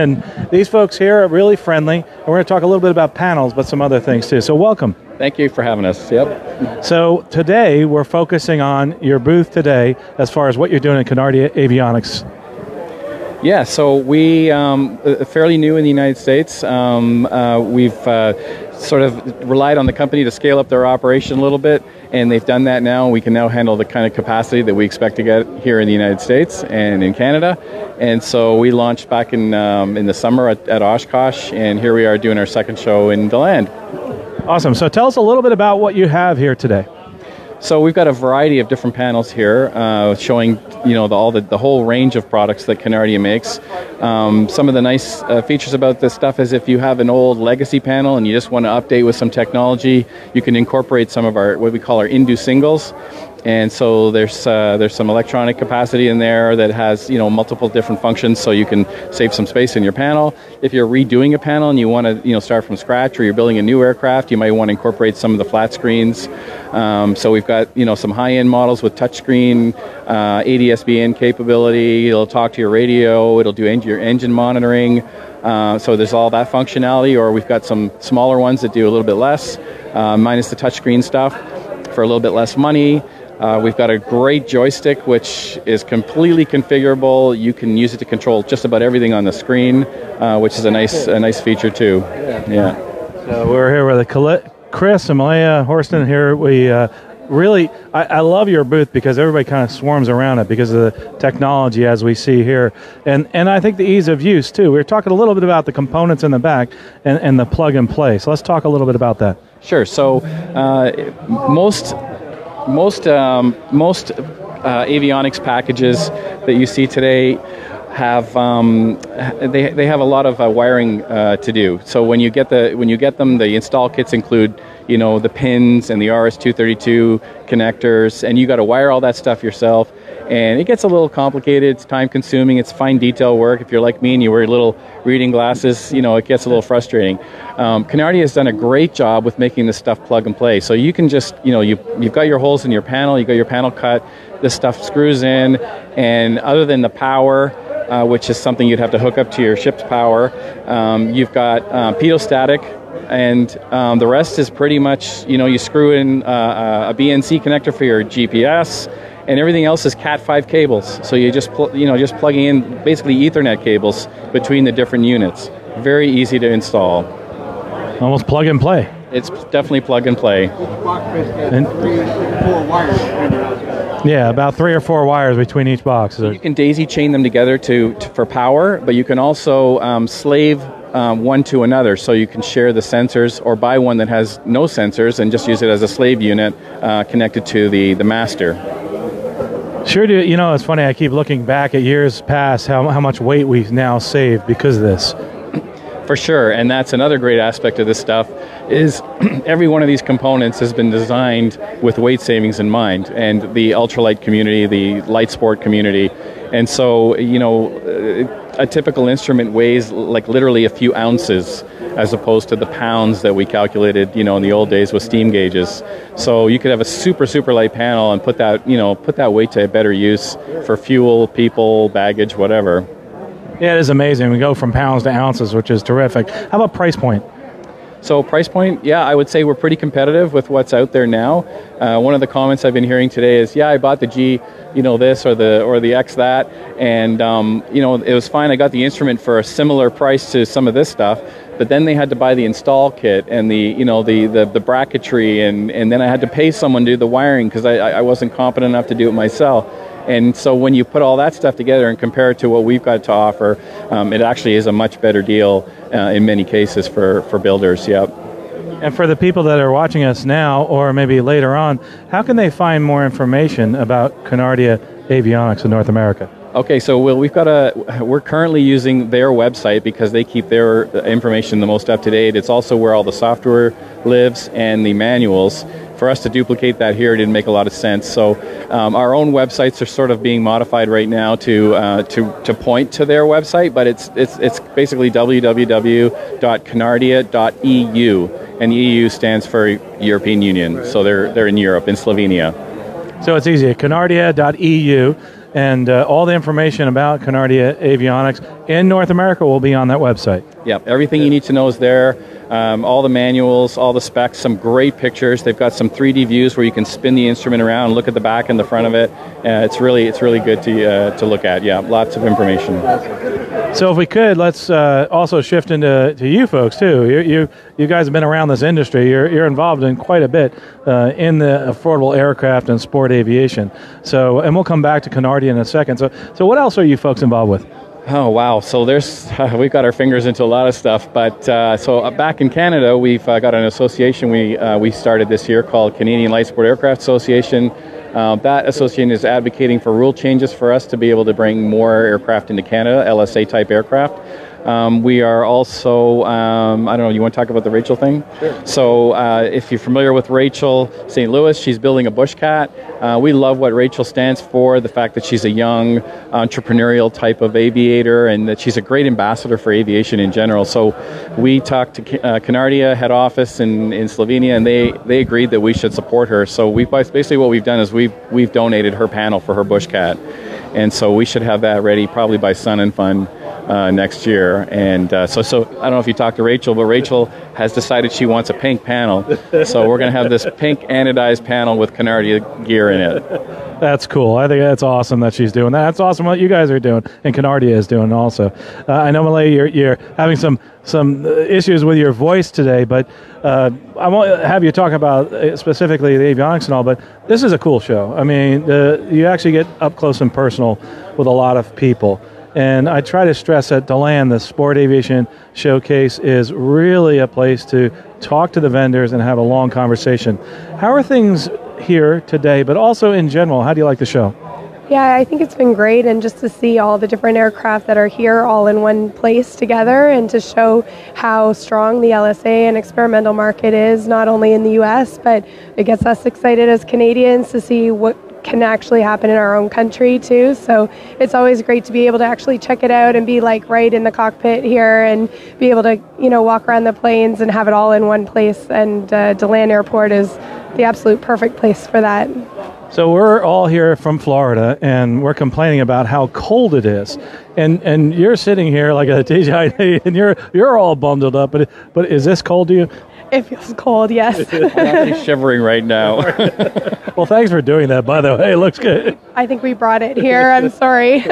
And these folks here are really friendly, and we're going to talk a little bit about panels, but some other things too, so welcome. Thank you for having us. Yep. So today we're focusing on your booth today as far as what you're doing at Canardia Avionics. Yeah, so we um, are fairly new in the United States. Um, uh, we've uh, sort of relied on the company to scale up their operation a little bit, and they've done that now. We can now handle the kind of capacity that we expect to get here in the United States and in Canada. And so we launched back in um, in the summer at, at Oshkosh, and here we are doing our second show in DeLand. Awesome. So tell us a little bit about what you have here today. So we've got a variety of different panels here, uh, showing you know the, all the, the whole range of products that Canardia makes. Um, some of the nice uh, features about this stuff is if you have an old legacy panel and you just want to update with some technology, you can incorporate some of our what we call our Indu singles. And so there's uh, there's some electronic capacity in there that has, you know, multiple different functions, so you can save some space in your panel. If you're redoing a panel and you want to, you know, start from scratch, or you're building a new aircraft, you might want to incorporate some of the flat screens. Um, so we've got, you know, some high-end models with touchscreen, uh, A D S B N capability. It'll talk to your radio. It'll do en- your engine monitoring. Uh, so there's all that functionality. Or we've got some smaller ones that do a little bit less, uh, minus the touchscreen stuff, for a little bit less money. Uh, we've got a great joystick, which is completely configurable. You can use it to control just about everything on the screen, uh, which is a nice a nice feature too. Yeah. So we're here with a Chris and Malaya Horston here. We uh, really, I, I love your booth because everybody kind of swarms around it because of the technology as we see here. And and I think the ease of use too. We were talking a little bit about the components in the back and, and the plug and play. So let's talk a little bit about that. Sure. So uh, most... Most um, most uh, avionics packages that you see today have um, they they have a lot of uh, wiring uh, to do. So when you get the when you get them, the install kits include, you know, the pins and the R S two thirty-two connectors, and you got to wire all that stuff yourself. And it gets a little complicated. It's time consuming. It's fine detail work. If you're like me and you wear little reading glasses, you know, it gets a little frustrating. Um, Canardia has done a great job with making this stuff plug and play. So you can just, you know, you, you've got your holes in your panel. You've got your panel cut. This stuff screws in. And other than the power, uh, which is something you'd have to hook up to your ship's power, um, you've got uh, pitot-static. And um, the rest is pretty much, you know, you screw in uh, a B N C connector for your G P S. And everything else is cat five cables, so you just pl- you know just plugging in basically Ethernet cables between the different units. Very easy to install. Almost plug and play. It's definitely plug and play. And, yeah, about three or four wires between each box. You can daisy chain them together to, to for power, but you can also um, slave um, one to another, so you can share the sensors or buy one that has no sensors and just use it as a slave unit uh, connected to the, the master. Sure do. You know, it's funny, I keep looking back at years past how how much weight we've now saved because of this. For sure, and that's another great aspect of this stuff, is every one of these components has been designed with weight savings in mind, and the ultralight community, the light sport community. And so, you know, a typical instrument weighs like literally a few ounces, as opposed to the pounds that we calculated, you know, in the old days with steam gauges. So you could have a super, super light panel and put that, you know, put that weight to better use for fuel, people, baggage, whatever. Yeah, it is amazing. We go from pounds to ounces, which is terrific. How about price point? So price point, yeah, I would say we're pretty competitive with what's out there now. Uh, one of the comments I've been hearing today is, yeah, I bought the G, you know, this or the or the X that, and um, you know, it was fine. I got the instrument for a similar price to some of this stuff, but then they had to buy the install kit and the, you know, the the, the bracketry, and, and then I had to pay someone to do the wiring because I, I wasn't competent enough to do it myself. And so when you put all that stuff together and compare it to what we've got to offer, um, it actually is a much better deal uh, in many cases for, for builders, yep. And for the people that are watching us now or maybe later on, how can they find more information about Canardia Avionics in North America? Okay, so Will, we've got a, we're currently using their website because they keep their information the most up to date. It's also where all the software lives and the manuals. For us to duplicate that here didn't make a lot of sense. So um, our own websites are sort of being modified right now to uh, to to point to their website, but it's it's it's basically w w w dot canardia dot e u, and E U stands for European Union. So they're they're in Europe, in Slovenia. So it's easy, canardia dot e u. And uh, all the information about Canardia Avionics in North America will be on that website. Yeah, everything you need to know is there. Um, all the manuals, all the specs, some great pictures. They've got some three D views where you can spin the instrument around, look at the back and the front of it. Uh, it's really, it's really good to uh, to look at. Yeah, lots of information. So if we could, let's uh, also shift into to you folks too. You you you guys have been around this industry. You're you're involved in quite a bit uh, in the affordable aircraft and sport aviation. So, and we'll come back to Canardia in a second. So so what else are you folks involved with? Oh wow! So there's uh, we've got our fingers into a lot of stuff, but uh, so uh, back in Canada, we've uh, got an association we uh, we started this year called Canadian Light Sport Aircraft Association. Uh, that association is advocating for rule changes for us to be able to bring more aircraft into Canada, L S A type aircraft. Um, we are also, um, I don't know, you want to talk about the Rachel thing? Sure. So uh, if you're familiar with Rachel Saint Louis, she's building a Bushcat. Uh, we love what Rachel stands for, the fact that she's a young, entrepreneurial type of aviator, and that she's a great ambassador for aviation in general. So we talked to uh, Canardia head office in, in Slovenia, and they, they agreed that we should support her. So we basically what we've done is we've, we've donated her panel for her Bushcat. And so we should have that ready probably by Sun 'n Fun uh, next year. And uh, so, so I don't know if you talked to Rachel, but Rachel has decided she wants a pink panel. So we're going to have this pink anodized panel with Canardia gear in it. That's cool. I think that's awesome that she's doing that. That's awesome what you guys are doing, and Canardia is doing also. Uh, I know, Malay, you're, you're having some some issues with your voice today, but uh, I won't have you talk about specifically the avionics and all, but this is a cool show. I mean, uh, you actually get up close and personal with a lot of people. And I try to stress that DeLand, the Sport Aviation Showcase, is really a place to talk to the vendors and have a long conversation. How are things here today, but also in general? How do you like the show? Yeah, I think it's been great, and just to see all the different aircraft that are here all in one place together, and to show how strong the L S A and experimental market is, not only in the U S, but it gets us excited as Canadians to see what can actually happen in our own country too. So it's always great to be able to actually check it out and be like right in the cockpit here and be able to, you know, walk around the planes and have it all in one place. And uh, DeLand Airport is the absolute perfect place for that. So we're all here from Florida, and we're complaining about how cold it is, and and you're sitting here like a D J, and you're you're all bundled up. But but is this cold to you? It feels cold, yes. I'm shivering right now. Well, thanks for doing that, by the way. It looks good. I think we brought it here. I'm sorry.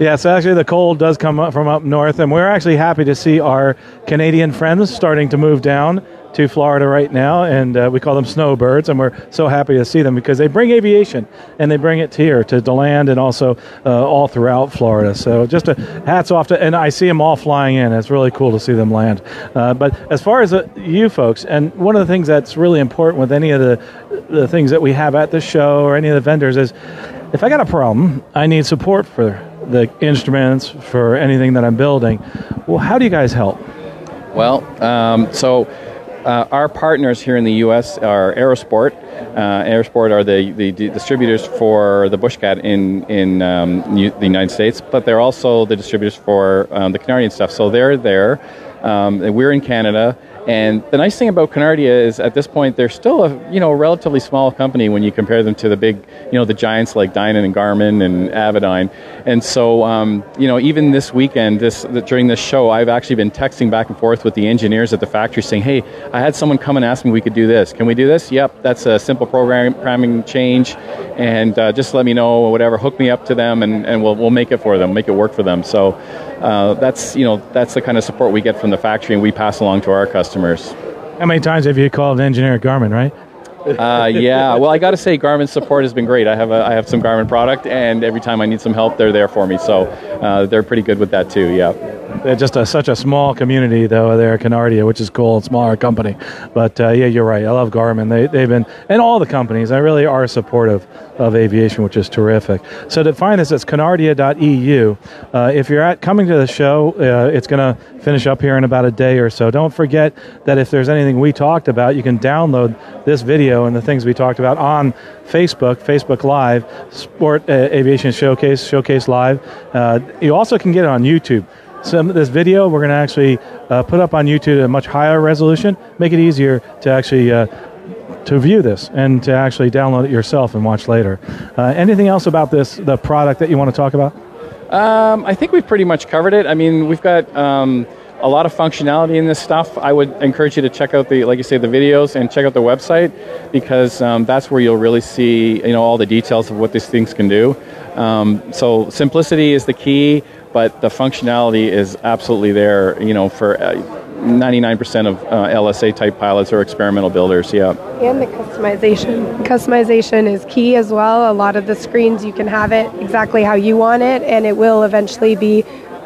Yeah, so actually the cold does come up from up north, and we're actually happy to see our Canadian friends starting to move down to Florida right now, and uh, we call them snowbirds, and we're so happy to see them because they bring aviation, and they bring it here to DeLand and also uh, all throughout Florida. So just a hats off to, and I see them all flying in. It's really cool to see them land. Uh, but as far as uh, you folks, and one of the things that's really important with any of the, the things that we have at the show or any of the vendors is, if I got a problem, I need support for the instruments, for anything that I'm building. Well, how do you guys help? Well, um, so... Uh, our partners here in the U S are Aerosport. Uh, Aerosport are the, the the distributors for the Bushcat in in um, the United States, but they're also the distributors for um, the Canardian stuff. So they're there. Um, and we're in Canada. And the nice thing about Canardia is, at this point, they're still a you know a relatively small company when you compare them to the big you know the giants like Dynon and Garmin and Avidyne. And so um, you know even this weekend, this the, during this show, I've actually been texting back and forth with the engineers at the factory saying, "Hey, I had someone come and ask me we could do this. Can we do this? Yep, that's a simple program, programming change, and uh, just let me know or whatever. Hook me up to them, and, and we'll we'll make it for them, make it work for them." So uh, that's you know that's the kind of support we get from the factory, and we pass along to our customers. How many times have you called engineer Garmin, right? Uh, yeah, well, I got to say Garmin support has been great. I have a, I have some Garmin product, and every time I need some help, they're there for me. So uh, they're pretty good with that too, yeah. They're just a, such a small community, though, there at Canardia, which is cool, it's a smaller company. But uh, yeah, you're right. I love Garmin. They, they've been, and all the companies, they really are supportive of aviation, which is terrific. So to find this, it's canardia dot e u. Uh, if you're at coming to the show, uh, it's going to finish up here in about a day or so. Don't forget that if there's anything we talked about, you can download this video and the things we talked about on Facebook, Facebook Live, Sport uh, Aviation Showcase, Showcase Live. Uh, you also can get it on YouTube. Some of this video we're going to actually uh, put up on YouTube at a much higher resolution, make it easier to actually uh, to view this and to actually download it yourself and watch later. Uh, anything else about this, the product that you want to talk about? Um, I think we've pretty much covered it. I mean, we've got um, a lot of functionality in this stuff. I would encourage you to check out the, like you say, the videos and check out the website, because um, that's where you'll really see, you know, all the details of what these things can do. Um, so simplicity is the key. But the functionality is absolutely there, you know, for ninety-nine percent of uh, L S A-type pilots or experimental builders, yeah. And the customization. Customization is key as well. A lot of the screens, you can have it exactly how you want it, and it will eventually be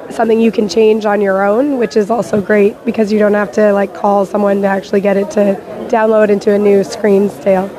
something you can change on your own, which is also great because you don't have to, like, call someone to actually get it to download into a new screen style.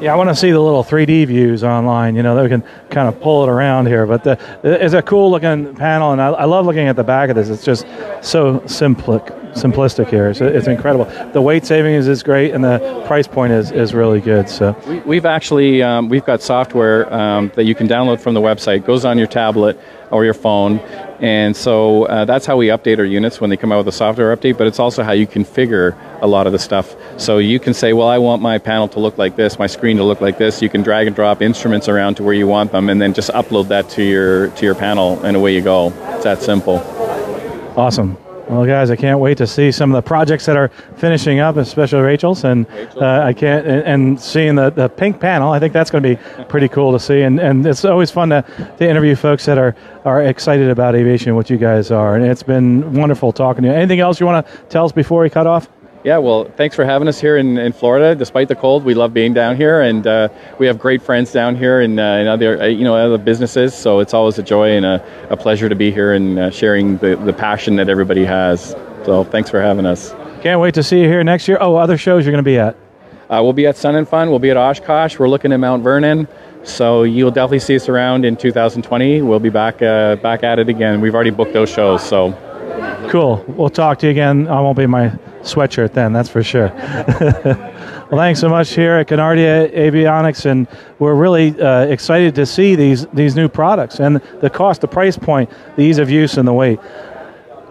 Yeah, I want to see the little three D views online. You know, that we can kind of pull it around here. But the, it's a cool-looking panel, and I, I love looking at the back of this. It's just so simplic, simplistic here. It's, it's incredible. The weight savings is great, and the price point is, is really good. So we, we've actually um, we've got software um, that you can download from the website. It goes on your tablet or your phone, and so uh, that's how we update our units when they come out with a software update, but it's also how you configure a lot of the stuff. So you can say, well, I want my panel to look like this, my screen to look like this. You can drag and drop instruments around to where you want them, and then just upload that to your to your panel, and away you go. It's that simple. Awesome. Well, guys, I can't wait to see some of the projects that are finishing up, especially Rachel's, and uh, I can't and, and seeing the, the pink panel. I think that's going to be pretty cool to see, and, and it's always fun to, to interview folks that are, are excited about aviation, what you guys are, and it's been wonderful talking to you. Anything else you want to tell us before we cut off? Yeah, well, thanks for having us here in, in Florida. Despite the cold, we love being down here, and uh, we have great friends down here and, uh, and other, uh, you know, other businesses. So it's always a joy and a, a pleasure to be here and uh, sharing the, the passion that everybody has. So thanks for having us. Can't wait to see you here next year. Oh, other shows you're going to be at? Uh, we'll be at Sun 'n Fun. We'll be at Oshkosh. We're looking at Mount Vernon. So you'll definitely see us around in two thousand twenty. We'll be back uh, back at it again. We've already booked those shows. So cool. We'll talk to you again. I won't be in my sweatshirt then, that's for sure. Well, thanks so much here at Canardia Avionics, and we're really uh, excited to see these these new products and the cost, the price point, the ease of use, and the weight.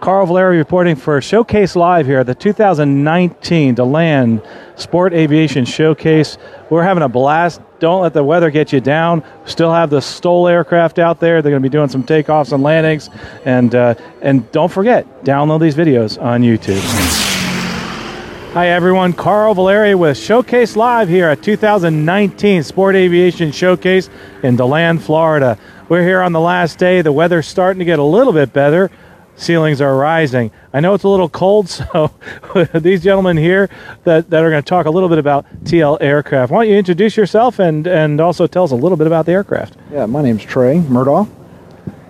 Carl Valeri reporting for Showcase Live here at the two thousand nineteen DeLand Sport Aviation Showcase. We're having a blast. Don't let the weather get you down. Still have the Stoll aircraft out there. They're going to be doing some takeoffs and landings. And, uh, and don't forget, download these videos on YouTube. Hi, everyone. Carl Valeri with Showcase Live here at two thousand nineteen Sport Aviation Showcase in DeLand, Florida. We're here on the last day. The weather's starting to get a little bit better. Ceilings are rising. I know it's a little cold, so these gentlemen here that, that are going to talk a little bit about T L Aircraft. Why don't you introduce yourself and, and also tell us a little bit about the aircraft? Yeah, my name's Trey Murdaugh.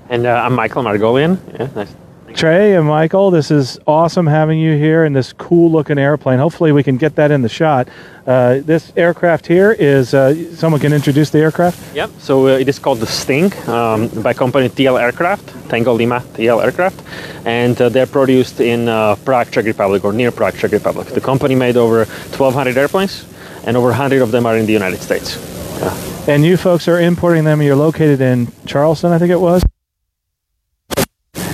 And uh, I'm Michael Margolian. Yeah, nice. Trey and Michael, this is awesome having you here in this cool-looking airplane. Hopefully we can get that in the shot. Uh, this aircraft here is, uh, someone can introduce the aircraft? Yep, so uh, it is called the Sting um, by company T L Aircraft, Tango Lima T L Aircraft, and uh, they're produced in uh, Prague, Czech Republic, or near Prague, Czech Republic. The company made over twelve hundred airplanes, and over one hundred of them are in the United States. Uh, and you folks are importing them. You're located in Charleston, I think it was?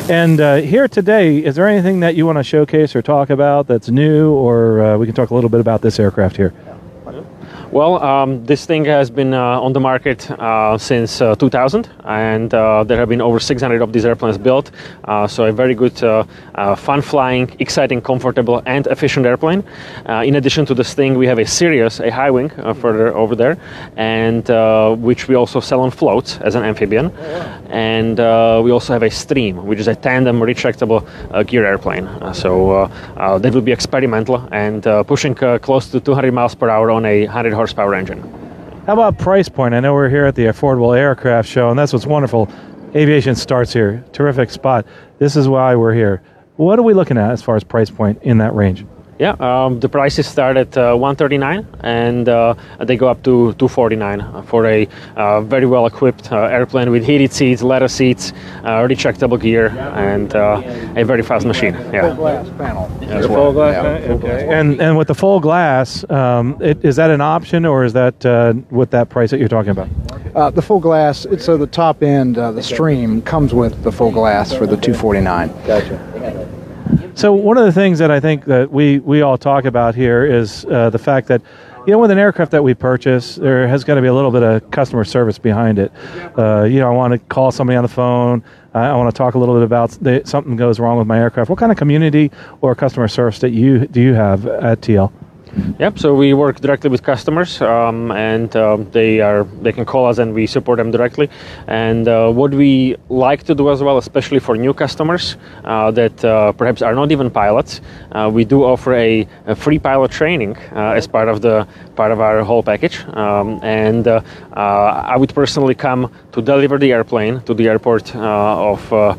And uh, here today, is there anything that you want to showcase or talk about that's new, or uh, we can talk a little bit about this aircraft here? Well, um, this thing has been uh, on the market uh, since uh, two thousand, and uh, there have been over six hundred of these airplanes built. Uh, so a very good, uh, uh, fun flying, exciting, comfortable, and efficient airplane. Uh, in addition to this thing, we have a Sirius, a high wing uh, further over there, and uh, which we also sell on floats as an amphibian. Oh, yeah. And uh, we also have a Stream, which is a tandem retractable uh, gear airplane. Uh, so uh, uh, that will be experimental and uh, pushing uh, close to two hundred miles per hour on a one hundred horsepower engine. How about price point? I know we're here at the Affordable Aircraft Show, and that's what's wonderful. Aviation starts here. Terrific spot. This is why we're here. What are we looking at as far as price point in that range? Yeah, um, the prices start at uh, one hundred thirty-nine dollars, and uh, they go up to two hundred forty-nine dollars for a uh, very well-equipped uh, airplane with heated seats, leather seats, uh, retractable gear, and uh, a very fast machine. Yeah. Full glass panel. As well. Full glass panel. Yeah. Okay. And and with the full glass, um, it, is that an option, or is that uh, with that price that you're talking about? Uh, the full glass. It's, so the top end, uh, the Stream, comes with the full glass for the two hundred forty-nine dollars. Gotcha. So one of the things that I think that we, we all talk about here is uh, the fact that, you know, with an aircraft that we purchase, there has got to be a little bit of customer service behind it. Uh, you know, I want to call somebody on the phone. I, I want to talk a little bit about the, something goes wrong with my aircraft. What kind of community or customer service that you do you have at T L? Yep. So we work directly with customers, um, and uh, they are they can call us, and we support them directly. And uh, what we like to do as well, especially for new customers uh, that uh, perhaps are not even pilots, uh, we do offer a, a free pilot training uh, as part of the part of our whole package. Um, and uh, uh, I would personally come to deliver the airplane to the airport uh, of. Uh,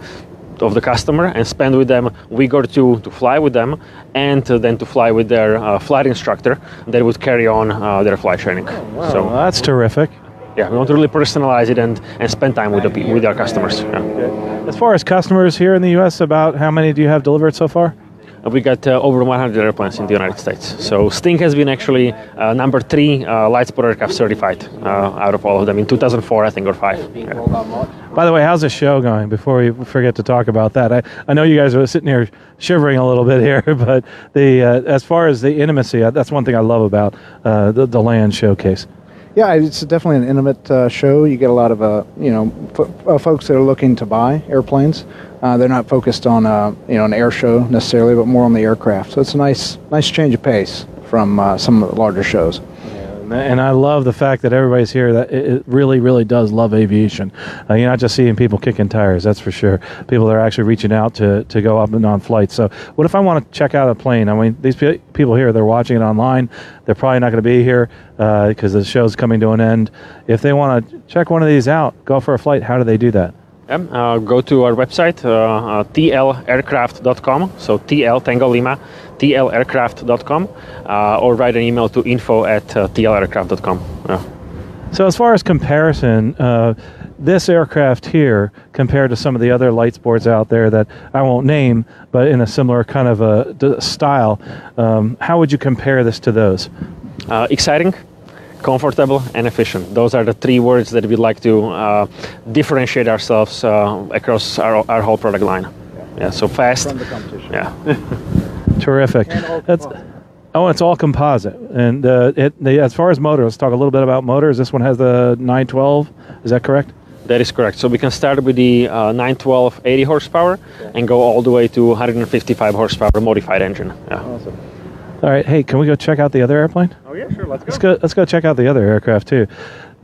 of the customer and spend with them a week or two to fly with them, and uh, then to fly with their uh, flight instructor that would carry on uh, their flight training. Oh, wow. So that's terrific. Yeah, we want to really personalize it and, and spend time with the, with our customers. Yeah. As far as customers here in the U S, about how many do you have delivered so far? We got uh, over one hundred airplanes in the United States. So Sting has been actually uh, number three uh, light sport aircraft certified uh, out of all of them in two thousand four, I think, or five. Yeah. By the way, how's the show going? Before we forget to talk about that, I, I know you guys are sitting here shivering a little bit here, but the uh, as far as the intimacy, uh, that's one thing I love about uh, the, the land showcase. Yeah, it's definitely an intimate uh, show. You get a lot of uh, you know f uh, folks that are looking to buy airplanes. Uh, they're not focused on uh, you know an air show necessarily, but more on the aircraft. So it's a nice nice change of pace from uh, some of the larger shows. And I love the fact that everybody's here. That it really, really does love aviation. Uh, you're not just seeing people kicking tires, that's for sure. People that are actually reaching out to, to go up and on flights. So what if I want to check out a plane? I mean, these pe people here, they're watching it online. They're probably not going to be here because uh, the show's coming to an end. If they want to check one of these out, go for a flight, how do they do that? Um, uh, go to our website, uh, uh, T L aircraft dot com, so T L Tango Lima, T L aircraft dot com, uh, or write an email to info at uh, T L aircraft dot com. Yeah. So as far as comparison, uh, this aircraft here, compared to some of the other light sports out there that I won't name, but in a similar kind of a style, um, how would you compare this to those? Uh, exciting, comfortable, and efficient. Those are the three words that we like to uh, differentiate ourselves uh, across our, our whole product line. Yeah, yeah, so fast. From the competition. Yeah. Terrific. That's, oh, it's all composite. And uh, it, the, as far as motor, let's talk a little bit about motors. This one has the nine twelve, is that correct? That is correct. So we can start with the uh, nine twelve eighty horsepower, yeah, and go all the way to one hundred fifty-five horsepower modified engine. Yeah. Awesome. All right, hey, can we go check out the other airplane? Oh yeah, sure, let's go. Let's go, let's go check out the other aircraft too.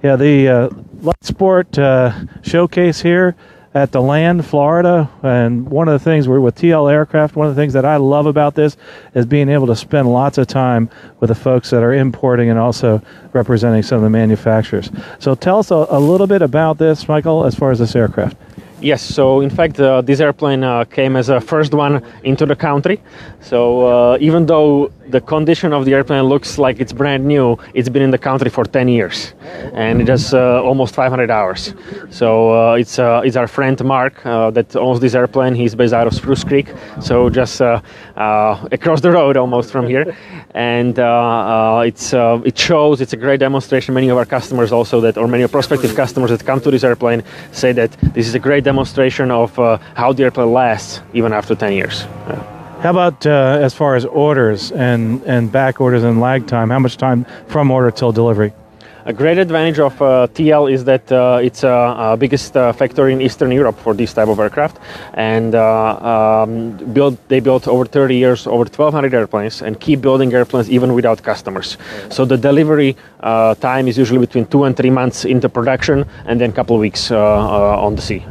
Yeah, the uh, Light Sport uh, showcase here at the Land, Florida, and one of the things we're with T L Aircraft, one of the things that I love about this is being able to spend lots of time with the folks that are importing and also representing some of the manufacturers. So tell us a, a little bit about this, Michael, as far as this aircraft. Yes, so in fact, uh, this airplane uh, came as a first one into the country. So uh, even though the condition of the airplane looks like it's brand new, it's been in the country for ten years, and it has uh, almost five hundred hours. So uh, it's uh, it's our friend Mark uh, that owns this airplane. He's based out of Spruce Creek, so just uh, uh, across the road almost from here. And uh, uh, it's uh, it shows. It's a great demonstration. Many of our customers also that, or many prospective customers that come to this airplane, say that this is a great demonstration demonstration of uh, how the airplane lasts even after ten years. Yeah. How about uh, as far as orders and, and back orders and lag time, how much time from order till delivery? A great advantage of uh, T L is that uh, it's the uh, uh, biggest uh, factory in Eastern Europe for this type of aircraft, and uh, um, build, they built over thirty years, over twelve hundred airplanes, and keep building airplanes even without customers. So the delivery uh, time is usually between two and three months into production, and then a couple of weeks uh, uh, on the sea.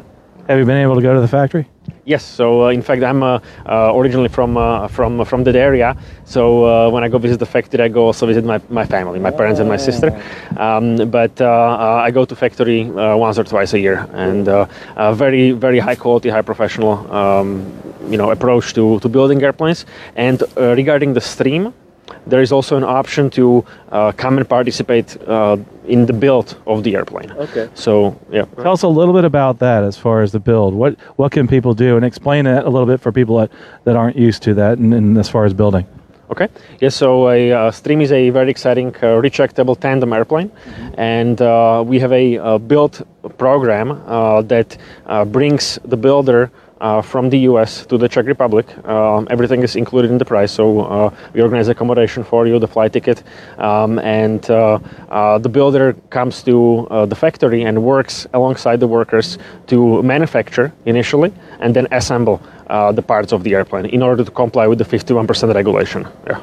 Have you been able to go to the factory? Yes. So uh, in fact, I'm uh, uh, originally from uh, from from that area. So uh, when I go visit the factory, I go also visit my, my family, my parents and my sister. Um, but uh, uh, I go to factory uh, once or twice a year, and uh, a very very high quality, high professional um, you know approach to to building airplanes. And uh, regarding the Stream, there is also an option to uh, come and participate uh, in the build of the airplane. Okay. So, yeah. Tell us a little bit about that as far as the build. What what can people do? And explain that a little bit for people that, that aren't used to that and, and as far as building. Okay. Yeah, so a uh, Stream is a very exciting uh, retractable tandem airplane. Mm-hmm. And uh, we have a uh, build program uh, that uh, brings the builder Uh, from the U S to the Czech Republic. Um, everything is included in the price, so uh, we organize accommodation for you, the flight ticket, um, and uh, uh, the builder comes to uh, the factory and works alongside the workers to manufacture initially and then assemble uh, the parts of the airplane in order to comply with the fifty-one percent regulation. Yeah.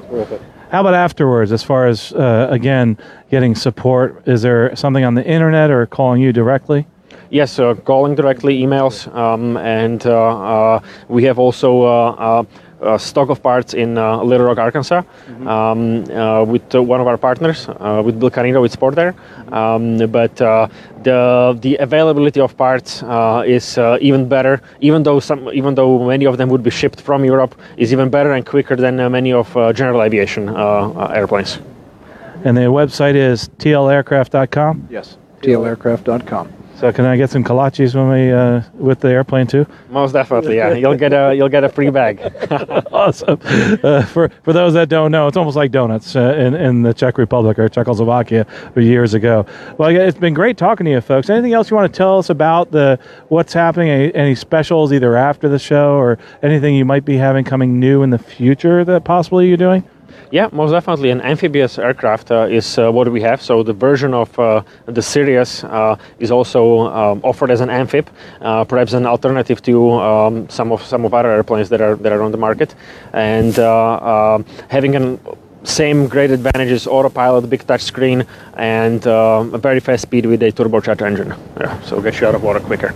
How about afterwards, as far as, uh, again, getting support? Is there something on the internet or calling you directly? Yes, uh, calling directly, emails, um, and uh, uh, we have also uh, uh, uh, stock of parts in uh, Little Rock, Arkansas, mm-hmm. um, uh, with uh, one of our partners, uh, with Bill Canino, with Sportair. Um, but uh, the the availability of parts uh, is uh, even better, even though some, even though many of them would be shipped from Europe, is even better and quicker than uh, many of uh, general aviation uh, uh, airplanes. And the website is T L aircraft dot com? Yes, T L aircraft dot com. So can I get some kolaches when we uh, with the airplane too? Most definitely, yeah. You'll get a you'll get a free bag. Awesome. Uh, for for those that don't know, it's almost like donuts uh, in in the Czech Republic or Czechoslovakia years ago. Well, it's been great talking to you, folks. Anything else you want to tell us about the what's happening? Any, any specials either after the show or anything you might be having coming new in the future that possibly you're doing? Yeah, most definitely. An amphibious aircraft uh, is uh, what we have. So the version of uh, the Sirius uh, is also um, offered as an amphib, uh, perhaps an alternative to um, some of some of other airplanes that are that are on the market, and uh, uh, having an same great advantages: autopilot, big touch screen, and uh, a very fast speed with a turbocharged engine. Yeah, so get you out of water quicker.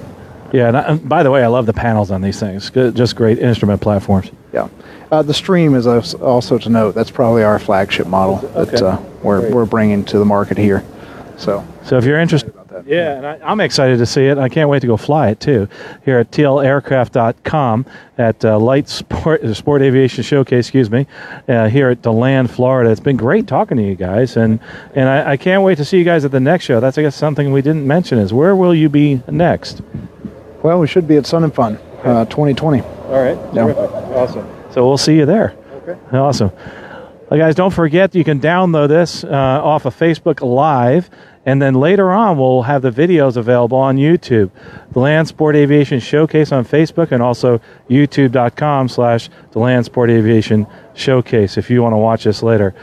Yeah, and, I, and by the way, I love the panels on these things. Just great instrument platforms. Yeah. Uh, the Stream is also to note. That's probably our flagship model okay. that uh, we're Great. we're bringing to the market here. So, so if you're interested, yeah, and I, I'm excited to see it. I can't wait to go fly it too. Here at T L aircraft dot com at uh, Light Sport uh, Sport Aviation Showcase, excuse me, uh, here at DeLand, Florida. It's been great talking to you guys, and and I, I can't wait to see you guys at the next show. That's I guess something we didn't mention is where will you be next? Well, we should be at Sun 'n Fun, uh, twenty twenty. All right, yeah. Terrific, awesome. So we'll see you there. Okay. Awesome. Well, guys, don't forget you can download this uh, off of Facebook Live, and then later on we'll have the videos available on YouTube. The Land Sport Aviation Showcase on Facebook and also youtube.com slash the Land Sport Aviation Showcase if you want to watch this later.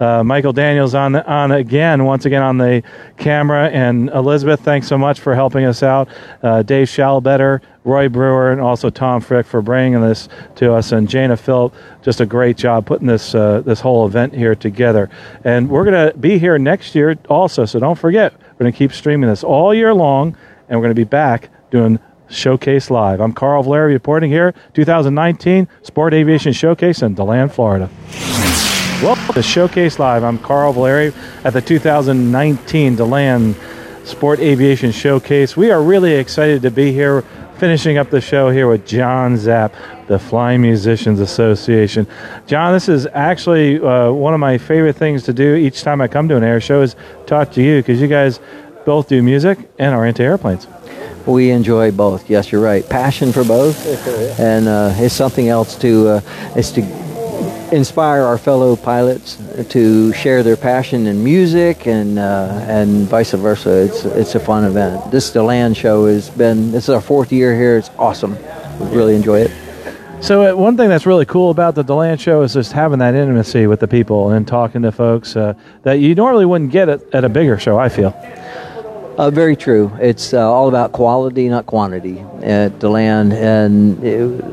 Uh, Michael Daniels on the, on again, once again on the camera. And Elizabeth, thanks so much for helping us out. Uh, Dave Schallbetter, Roy Brewer, and also Tom Frick for bringing this to us. And Jana Phillip, just a great job putting this, uh, this whole event here together. And we're going to be here next year also, so don't forget. We're going to keep streaming this all year long, and we're going to be back doing Showcase Live. I'm Carl Valeri reporting here, twenty nineteen Sport Aviation Showcase in DeLand, Florida. Welcome to Showcase Live. I'm Carl Valeri at the two thousand nineteen DeLand Sport Aviation Showcase. We are really excited to be here, finishing up the show here with John Zapp, the Flying Musicians Association. John, this is actually uh, one of my favorite things to do each time I come to an air show is talk to you, because you guys both do music and are into airplanes. We enjoy both. Yes, you're right. Passion for both, and uh, it's something else to uh, it's to inspire our fellow pilots to share their passion in music and uh, and vice versa. It's it's a fun event. This DeLand show has been this is our fourth year here. It's awesome. We really enjoy it. So uh, one thing that's really cool about the DeLand show is just having that intimacy with the people and talking to folks uh, that you normally wouldn't get at, at a bigger show, I feel. Uh, very true. It's uh, all about quality, not quantity, at DeLand, and it,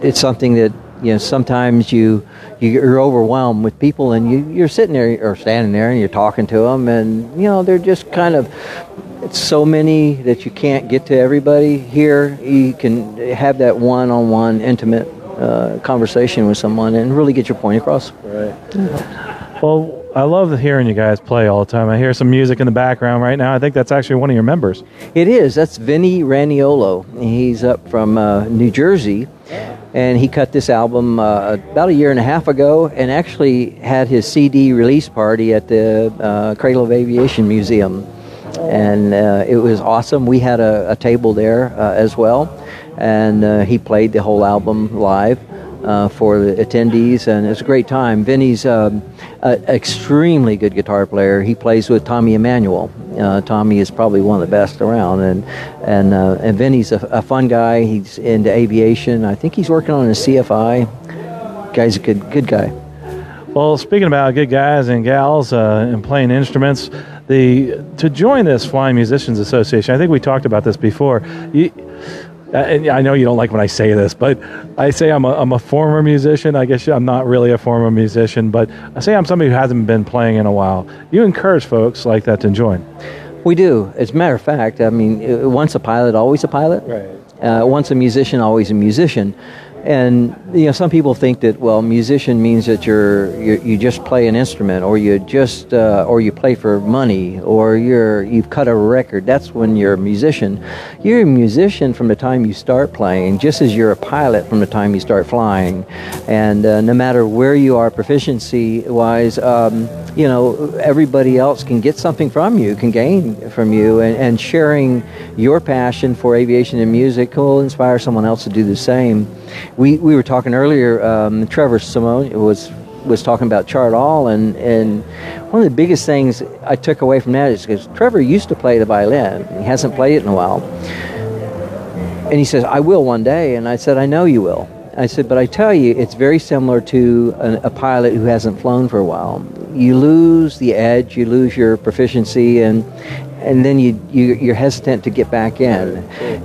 it's something that you know. Sometimes you you're overwhelmed with people, and you, you're sitting there or standing there, and you're talking to them, and you know they're just kind of. It's so many that you can't get to everybody. Here, you can have that one-on-one, intimate uh, conversation with someone, and really get your point across. Right. Yeah. Well. I love hearing you guys play all the time. I hear some music in the background right now. I think that's actually one of your members. It is. That's Vinny Raniolo. He's up from uh, New Jersey, and he cut this album uh, about a year and a half ago and actually had his C D release party at the uh, Cradle of Aviation Museum. And uh, it was awesome. We had a, a table there uh, as well, and uh, he played the whole album live. Uh, for the attendees, and it's a great time. Vinny's um, an extremely good guitar player. He plays with Tommy Emmanuel. Uh, Tommy is probably one of the best around, and and uh, and Vinny's a, a fun guy. He's into aviation. I think he's working on a C F I. Guy's a good good guy. Well, speaking about good guys and gals uh, and playing instruments, the to join this Flying Musicians Association, I think we talked about this before. You, Uh, and I know you don't like when I say this, but I say I'm a, I'm a former musician. I guess I'm not really a former musician, but I say I'm somebody who hasn't been playing in a while. You encourage folks like that to join. We do. As a matter of fact, I mean, once a pilot, always a pilot. Right. Uh, once a musician, always a musician. And you know, some people think that, well, musician means that you're, you you just play an instrument, or you just uh, or you play for money, or you're you've cut a record. That's when you're a musician. You're a musician from the time you start playing, just as you're a pilot from the time you start flying. And uh, no matter where you are proficiency-wise, um, you know, everybody else can get something from you, can gain from you, and, and sharing your passion for aviation and music will inspire someone else to do the same. We, we were talking earlier, um, Trevor Simone was was talking about Chart All, and, and one of the biggest things I took away from that is because Trevor used to play the violin. He hasn't played it in a while. And he says, I will one day. And I said, I know you will. I said, but I tell you, it's very similar to a, a pilot who hasn't flown for a while. You lose the edge, you lose your proficiency, and and then you, you, you're hesitant to get back in,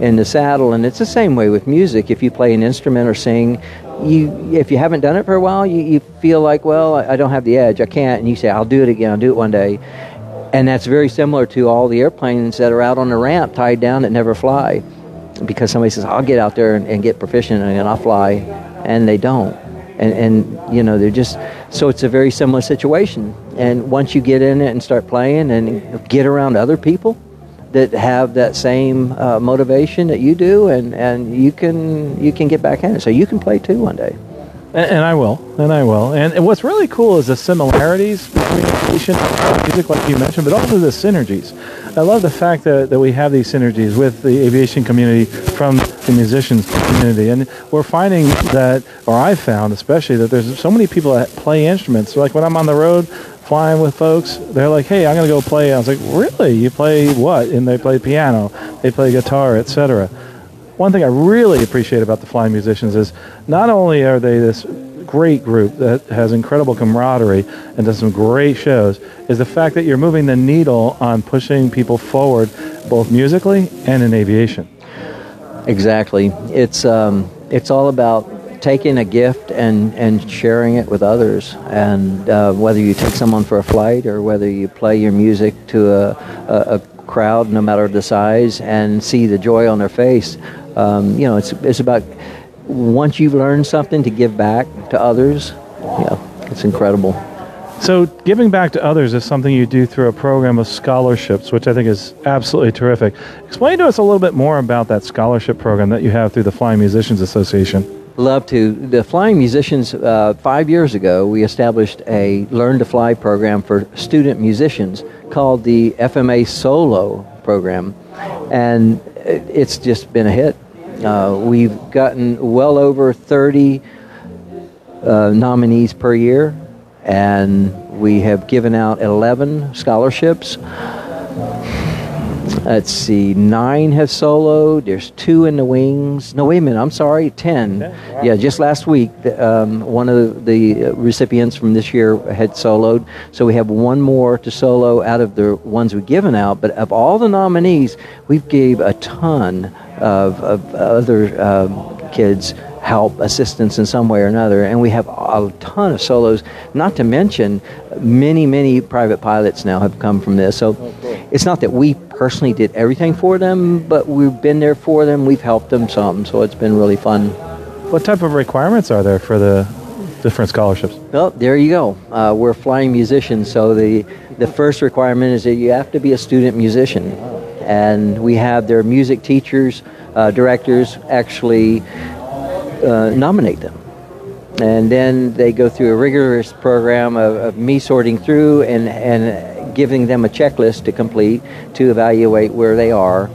in the saddle. And it's the same way with music. If you play an instrument or sing, you if you haven't done it for a while, you, you feel like, well, I don't have the edge, I can't. And you say, I'll do it again, I'll do it one day. And that's very similar to all the airplanes that are out on the ramp tied down that never fly. Because somebody says, I'll get out there and, and get proficient and I'll fly. And they don't. And, and, you know, they're just, so it's a very similar situation. And once you get in it and start playing and get around other people that have that same uh, motivation that you do, and, and you can you can get back in it. So you can play too one day. And, and I will, and I will. And, and what's really cool is the similarities between aviation and music, like you mentioned, but also the synergies. I love the fact that, that we have these synergies with the aviation community from the musicians community. And we're finding that, or I found especially, that there's so many people that play instruments. Like when I'm on the road flying with folks, they're like, hey, I'm going to go play. I was like, really? You play what? And they play piano, they play guitar, et cetera. One thing I really appreciate about the Flying Musicians is not only are they this great group that has incredible camaraderie and does some great shows, is the fact that you're moving the needle on pushing people forward, both musically and in aviation. Exactly. It's um, it's all about taking a gift and, and sharing it with others. And uh, whether you take someone for a flight or whether you play your music to a, a, a crowd, no matter the size, and see the joy on their face. Um, you know, it's it's about, once you've learned something, to give back to others. Yeah, it's incredible. So giving back to others is something you do through a program of scholarships, which I think is absolutely terrific. Explain to us a little bit more about that scholarship program that you have through the Flying Musicians Association. Love to. The Flying Musicians, uh, five years ago, we established a Learn to Fly program for student musicians called the F M A Solo program. And it's just been a hit. Uh, we've gotten well over thirty uh, nominees per year, and we have given out eleven scholarships. Let's see, nine have soloed, there's two in the wings. No, wait a minute, I'm sorry, ten. Yeah, just last week, um, one of the recipients from this year had soloed. So we have one more to solo out of the ones we've given out. But of all the nominees, we've gave a ton of, of other um, kids help, assistance in some way or another. And we have a ton of solos, not to mention many, many private pilots now have come from this. So it's not that we personally did everything for them, but we've been there for them. We've helped them some, so it's been really fun. What type of requirements are there for the different scholarships? Well, there you go. Uh, we're flying musicians, so the, the first requirement is that you have to be a student musician. And we have their music teachers, uh, directors, actually Uh, nominate them, and then they go through a rigorous program of, of me sorting through and and giving them a checklist to complete to evaluate where they are,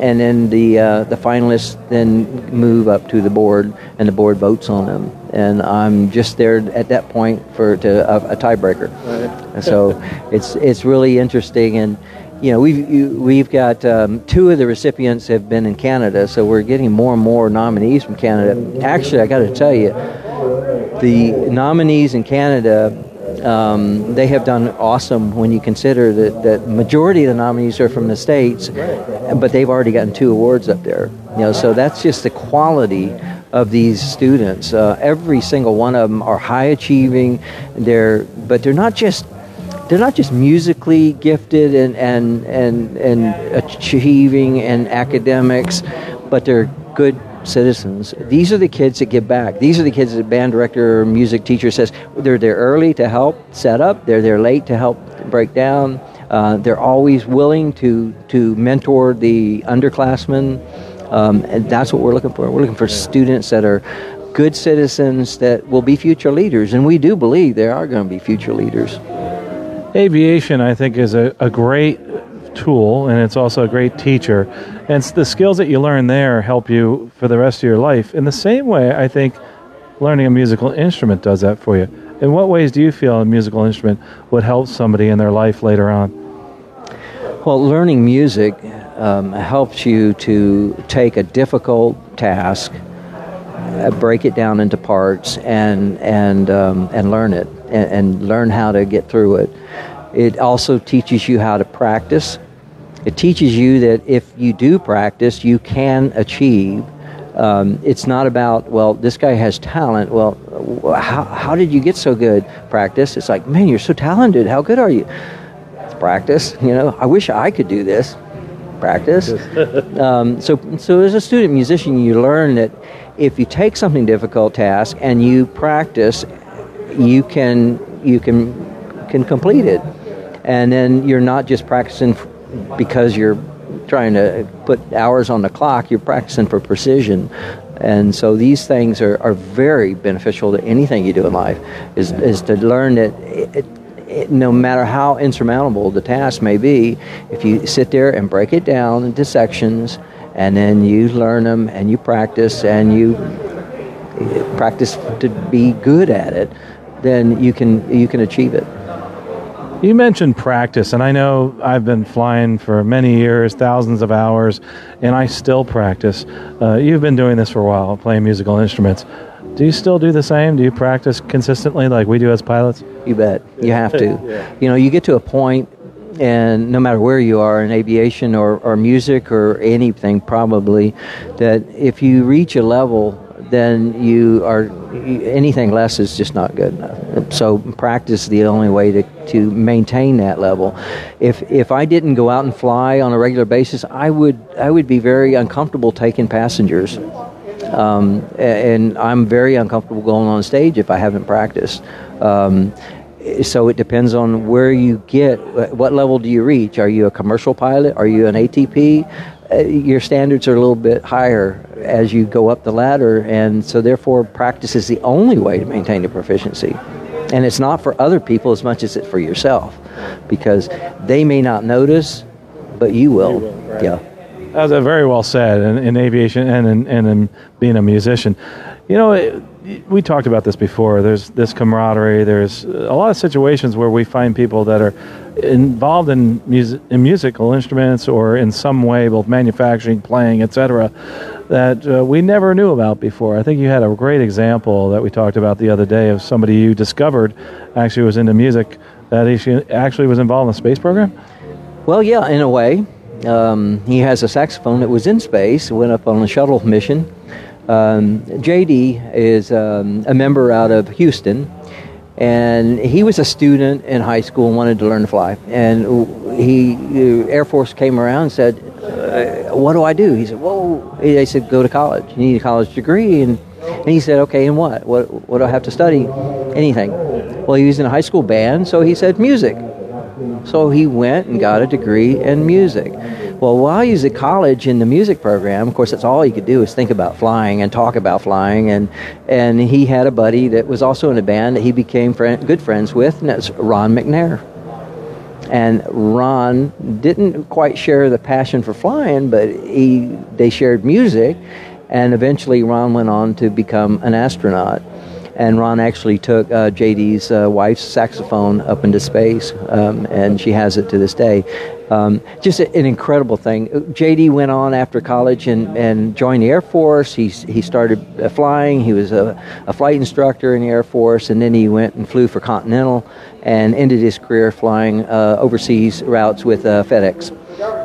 and then the uh, the finalists then move up to the board, and the board votes on them, and I'm just there at that point for to uh, a tiebreaker. Right. So it's it's really interesting. And you know, we've, you, we've got um, two of the recipients have been in Canada, so we're getting more and more nominees from Canada. Actually, I got to tell you, the nominees in Canada, um, they have done awesome when you consider that the majority of the nominees are from the States, but they've already gotten two awards up there. You know, so that's just the quality of these students. Uh, every single one of them are high achieving, they're, but they're not just They're not just musically gifted and, and and and achieving and academics, but they're good citizens. These are the kids that give back. These are the kids that the band director or music teacher says they're there early to help set up, they're there late to help break down. Uh, they're always willing to, to mentor the underclassmen. Um, and that's what we're looking for. We're looking for students that are good citizens that will be future leaders. And we do believe there are going to be future leaders. Aviation, I think, is a, a great tool, and it's also a great teacher. And the skills that you learn there help you for the rest of your life. In the same way, I think learning a musical instrument does that for you. In what ways do you feel a musical instrument would help somebody in their life later on? Well, learning music um, helps you to take a difficult task, uh, break it down into parts, and and um, and learn it, and, and learn how to get through it. It also teaches you how to practice. It teaches you that if you do practice, you can achieve. Um, it's not about, well, this guy has talent. Well, how, how did you get so good? Practice. It's like, man, you're so talented. How good are you? It's practice. You know, I wish I could do this. Practice. um, so, so as a student musician, you learn that if you take something difficult task and you practice, you can you can can complete it. And then you're not just practicing because you're trying to put hours on the clock, you're practicing for precision. And so these things are, are very beneficial to anything you do in life, is, is to learn that it, it, it, no matter how insurmountable the task may be, if you sit there and break it down into sections, and then you learn them, and you practice, and you practice to be good at it, then you can you can achieve it. You mentioned practice, and I know I've been flying for many years, thousands of hours, and I still practice. Uh, you've been doing this for a while, playing musical instruments. Do you still do the same? Do you practice consistently like we do as pilots? You bet. You have to. Yeah. You know, you get to a point, and no matter where you are in aviation or, or music or anything probably, that if you reach a level, then you are, anything less is just not good enough. So practice is the only way to, to maintain that level. If if I didn't go out and fly on a regular basis, I would I would be very uncomfortable taking passengers. Um, and I'm very uncomfortable going on stage if I haven't practiced. Um, so it depends on where you get, what level do you reach? Are you a commercial pilot? Are you an A T P? Your standards are a little bit higher as you go up the ladder, and so therefore practice is the only way to maintain your proficiency. And it's not for other people as much as it's for yourself, because they may not notice, but you will. You will, right. Yeah. That's very well said in, in aviation and in, and in being a musician. You know, it, we talked about this before. There's this camaraderie. There's a lot of situations where we find people that are involved in, mus- in musical instruments or in some way, both manufacturing, playing, et cetera, that uh, we never knew about before. I think you had a great example that we talked about the other day of somebody you discovered actually was into music, that actually was involved in the space program? Well, yeah, in a way. Um, he has a saxophone that was in space, went up on a shuttle mission. Um, J D is um, a member out of Houston, and he was a student in high school and wanted to learn to fly. And he, the Air Force came around and said, uh, what do I do? He said, whoa. They said, go to college. You need a college degree. And, and he said, okay, and what? what? What do I have to study? Anything. Well, he was in a high school band, so he said music. So he went and got a degree in music. Well, while he was at college in the music program, of course, that's all he could do is think about flying and talk about flying. And and he had a buddy that was also in a band that he became friend, good friends with, and that's Ron McNair. And Ron didn't quite share the passion for flying, but he they shared music. And eventually Ron went on to become an astronaut. And Ron actually took uh, J D's uh, wife's saxophone up into space, um, and she has it to this day. Um, just a, an incredible thing. J D went on after college and, and joined the Air Force. He he started flying. He was a, a flight instructor in the Air Force, and then he went and flew for Continental and ended his career flying uh, overseas routes with uh, FedEx.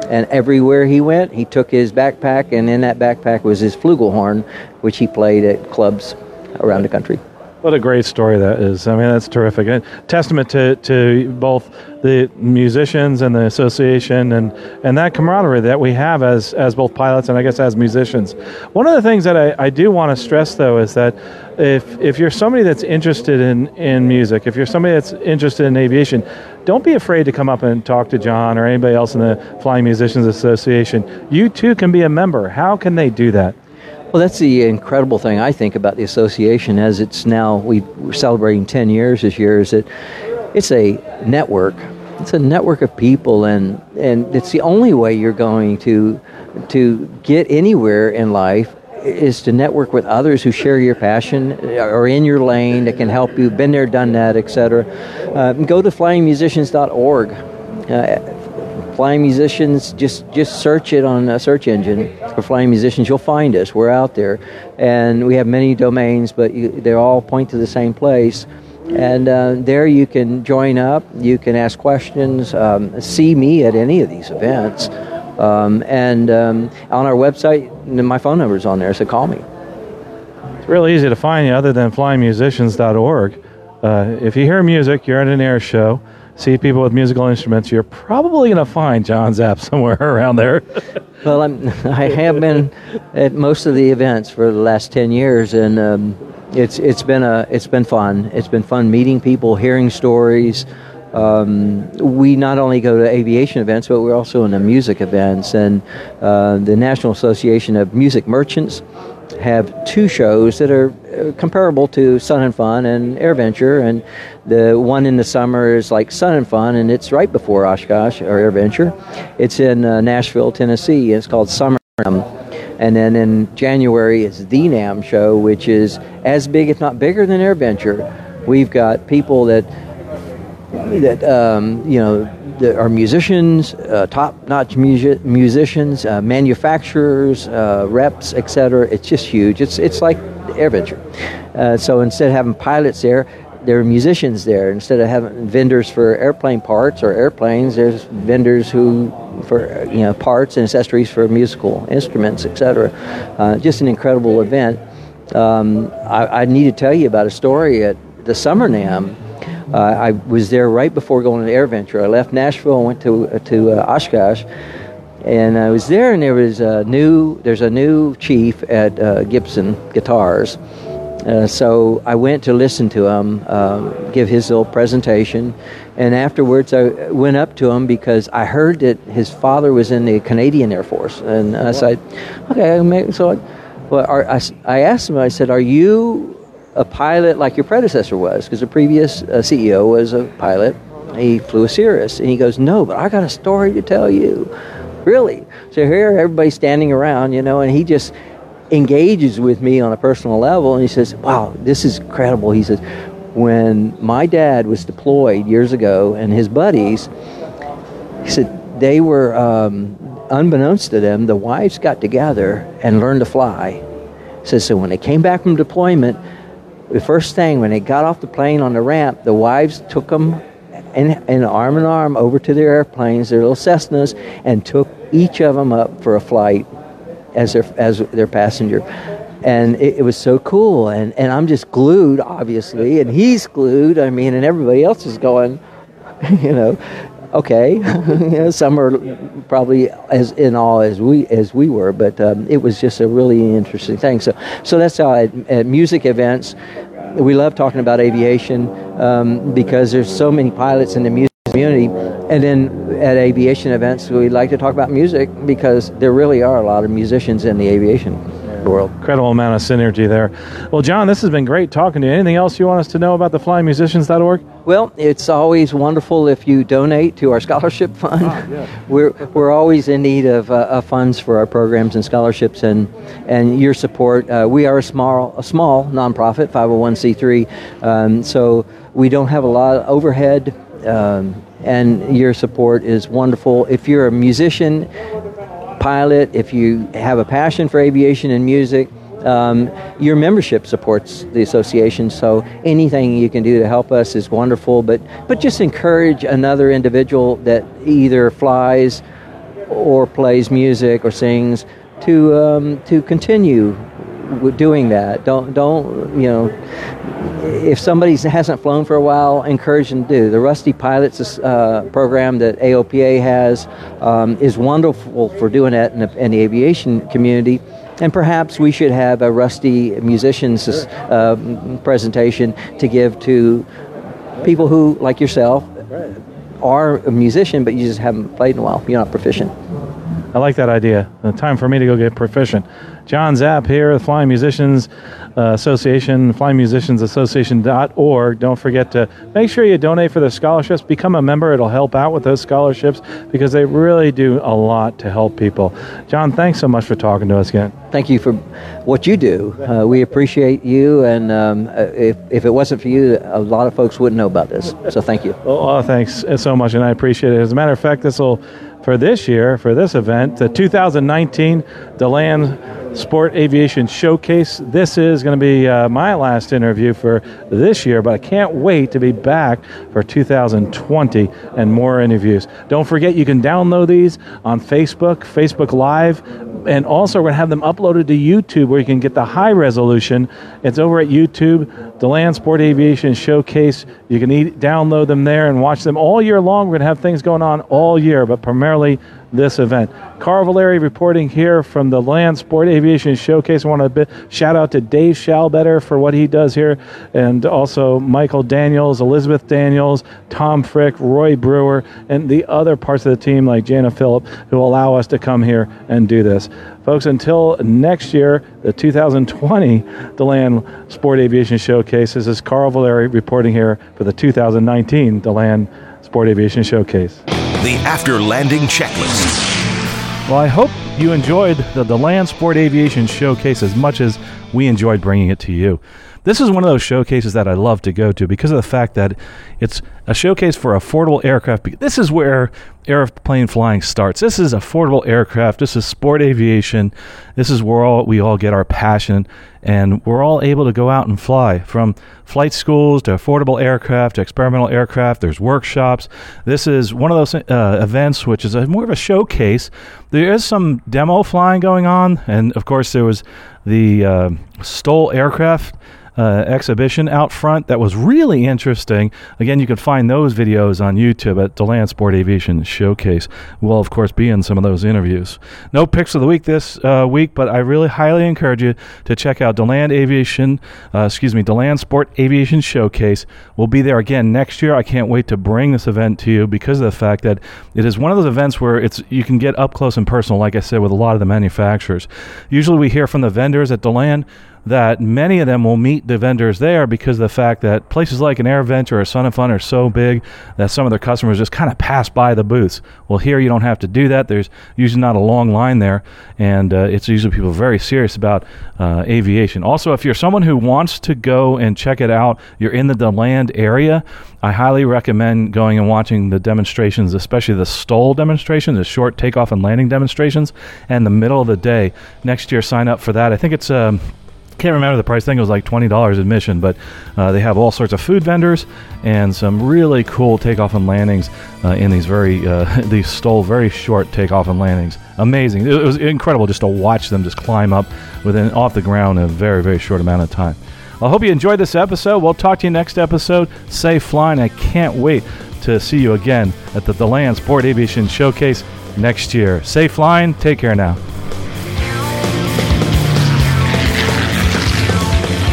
And everywhere he went, he took his backpack, and in that backpack was his flugelhorn, which he played at clubs around the country. What a great story that is. I mean, that's terrific. A testament to, to both the musicians and the association and, and that camaraderie that we have as, as both pilots and I guess as musicians. One of the things that I, I do want to stress, though, is that if if you're somebody that's interested in, in music, if you're somebody that's interested in aviation, don't be afraid to come up and talk to John or anybody else in the Flying Musicians Association. You, too, can be a member. How can they do that? Well, that's the incredible thing, I think, about the association as it's now, we, we're celebrating ten years this year, is that it's a network. It's a network of people, and, and it's the only way you're going to to get anywhere in life is to network with others who share your passion, are in your lane, that can help you, been there, done that, et cetera. Uh, go to flying musicians dot org. Uh, Flying Musicians, just just search it on a search engine for Flying Musicians. You'll find us. We're out there. And we have many domains, but you, they all point to the same place. And uh, there you can join up. You can ask questions. Um, see me at any of these events. Um, and um, on our website, my phone number is on there, so call me. It's really easy to find you other than flying musicians dot org. Uh, if you hear music, you're at an air show. See people with musical instruments, you're probably going to find John's app somewhere around there. Well, I'm, I have been at most of the events for the last ten years, and um, it's it's been a it's been fun. It's been fun meeting people, hearing stories. Um, we not only go to aviation events, but we're also in the music events, and uh, the National Association of Music Merchants have two shows that are comparable to Sun 'n Fun and Air Venture, and the one in the summer is like Sun 'n Fun, and it's right before Oshkosh or Air Venture. It's in uh, Nashville, Tennessee, and it's called Summer Nam. And then in January it's the Nam show, which is as big, if not bigger, than Air Venture. We've got people that that um, you know that are musicians, uh, top-notch music, musicians, uh, manufacturers, uh, reps, et cetera. It's just huge. It's it's like Air Venture. Uh, so instead of having pilots there, there are musicians there. Instead of having vendors for airplane parts or airplanes, there's vendors who for you know parts and accessories for musical instruments, et cetera. Uh, just an incredible event. Um, I, I need to tell you about a story at the Summer Nam. Uh, I was there right before going to Air Venture. I left Nashville and went to uh, to uh, Oshkosh, and I was there. And there was a new there's a new chief at uh, Gibson Guitars, uh, so I went to listen to him uh, give his little presentation. And afterwards, I went up to him because I heard that his father was in the Canadian Air Force, and I said, "Okay." So, I, well, are, I I asked him. I said, "Are you a pilot like your predecessor was?" Because the previous uh, C E O was a pilot. He flew a Sirius. And he goes, "No, but I got a story to tell you." Really? So here everybody's standing around, you know, and he just engages with me on a personal level. And he says, "Wow, this is incredible." He says, "When my dad was deployed years ago and his buddies," he said, "they were, um, unbeknownst to them, the wives got together and learned to fly." He says, "So when they came back from deployment, the first thing, when they got off the plane on the ramp, the wives took them in, in arm in arm over to their airplanes, their little Cessnas, and took each of them up for a flight as their as their passenger." And it, it was so cool. And, and I'm just glued, obviously, and he's glued. I mean, and everybody else is going, you know, okay. You know, some are probably as in awe as we as we were, but um, it was just a really interesting thing. So, so that's how at, at music events, we love talking about aviation um, because there's so many pilots in the music community, and then at aviation events, we like to talk about music because there really are a lot of musicians in the aviation world. Incredible amount of synergy there. Well, John, this has been great talking to you. Anything else you want us to know about the flying musicians dot org? Well, it's always wonderful if you donate to our scholarship fund. Ah, yeah. We're we're always in need of, uh, of funds for our programs and scholarships, and and your support. Uh, we are a small a small nonprofit, five oh one c three, um, so we don't have a lot of overhead, um, and your support is wonderful. If you're a musician, pilot, if you have a passion for aviation and music, um, your membership supports the association, so anything you can do to help us is wonderful, but but just encourage another individual that either flies or plays music or sings to um, to continue doing that. Don't, don't, you know, if somebody hasn't flown for a while, encourage them to do. The Rusty Pilots uh, program that A O P A has um, is wonderful for doing that in the, in the aviation community. And perhaps we should have a Rusty Musicians uh, presentation to give to people who, like yourself, are a musician, but you just haven't played in a while. You're not proficient. I like that idea. Uh, time for me to go get proficient. John Zapp here, the Flying Musicians uh, Association, flying musicians association dot org. Don't forget to make sure you donate for their scholarships. Become a member. It'll help out with those scholarships because they really do a lot to help people. John, thanks so much for talking to us again. Thank you for what you do. Uh, we appreciate you, and um, if, if it wasn't for you, a lot of folks wouldn't know about this. So thank you. Oh, oh thanks so much, and I appreciate it. As a matter of fact, this will... For this year, for this event, the two thousand nineteen DeLand Sport Aviation Showcase. This is going to be uh, my last interview for this year, but I can't wait to be back for two thousand twenty and more interviews. Don't forget, you can download these on Facebook, Facebook Live, and also we're going to have them uploaded to YouTube where you can get the high resolution. It's over at YouTube, DeLand Sport Aviation Showcase. You can eat, download them there and watch them all year long. We're going to have things going on all year, but primarily this event. Carl Valeri reporting here from the DeLand Sport Aviation Showcase. I want to bit, shout out to Dave Schallbetter for what he does here, and also Michael Daniels, Elizabeth Daniels, Tom Frick, Roy Brewer, and the other parts of the team like Jana Phillip who allow us to come here and do this. Folks, until next year, the two thousand twenty DeLand Sport Aviation Showcase. This is Carl Valeri reporting here for the two thousand nineteen DeLand Sport Aviation Showcase. The After Landing Checklist. Well, I hope you enjoyed the DeLand Sport Aviation Showcase as much as we enjoyed bringing it to you. This is one of those showcases that I love to go to because of the fact that it's a showcase for affordable aircraft. This is where airplane flying starts. This is affordable aircraft. This is sport aviation. This is where all, we all get our passion, and we're all able to go out and fly, from flight schools to affordable aircraft to experimental aircraft. There's workshops. This is one of those uh, events which is a, more of a showcase. There is some demo flying going on, and, of course, there was the uh, Stoll aircraft Uh, exhibition out front that was really interesting. Again, you can find those videos on YouTube at DeLand Sport Aviation Showcase. We'll, of course, be in some of those interviews. No picks of the week this uh, week, but I really highly encourage you to check out DeLand Aviation, uh, excuse me, DeLand Sport Aviation Showcase. We'll be there again next year. I can't wait to bring this event to you because of the fact that it is one of those events where it's you can get up close and personal, like I said, with a lot of the manufacturers. Usually we hear from the vendors at DeLand that many of them will meet the vendors there because of the fact that places like an Air Venture or Sun 'n Fun are so big that some of their customers just kind of pass by the booths. Well, here you don't have to do that. There's usually not a long line there, and uh, it's usually people very serious about uh, aviation. Also, if you're someone who wants to go and check it out, you're in the DeLand area, I highly recommend going and watching the demonstrations, especially the Stoll demonstrations, the short takeoff and landing demonstrations, and the middle of the day. Next year, sign up for that. I think it's... Um, can't remember the price. I think it was like twenty dollars admission, but uh, they have all sorts of food vendors and some really cool takeoff and landings uh, in these very uh, these Stoll very short takeoff and landings. Amazing. It was incredible just to watch them just climb up within off the ground in a very, very short amount of time. I hope you enjoyed this episode. We'll talk to you next episode. Safe flying. I can't wait to see you again at the DeLand Sport Aviation Showcase next year. Safe flying. Take care now.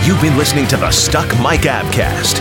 You've been listening to the Stuck Mike Abcast.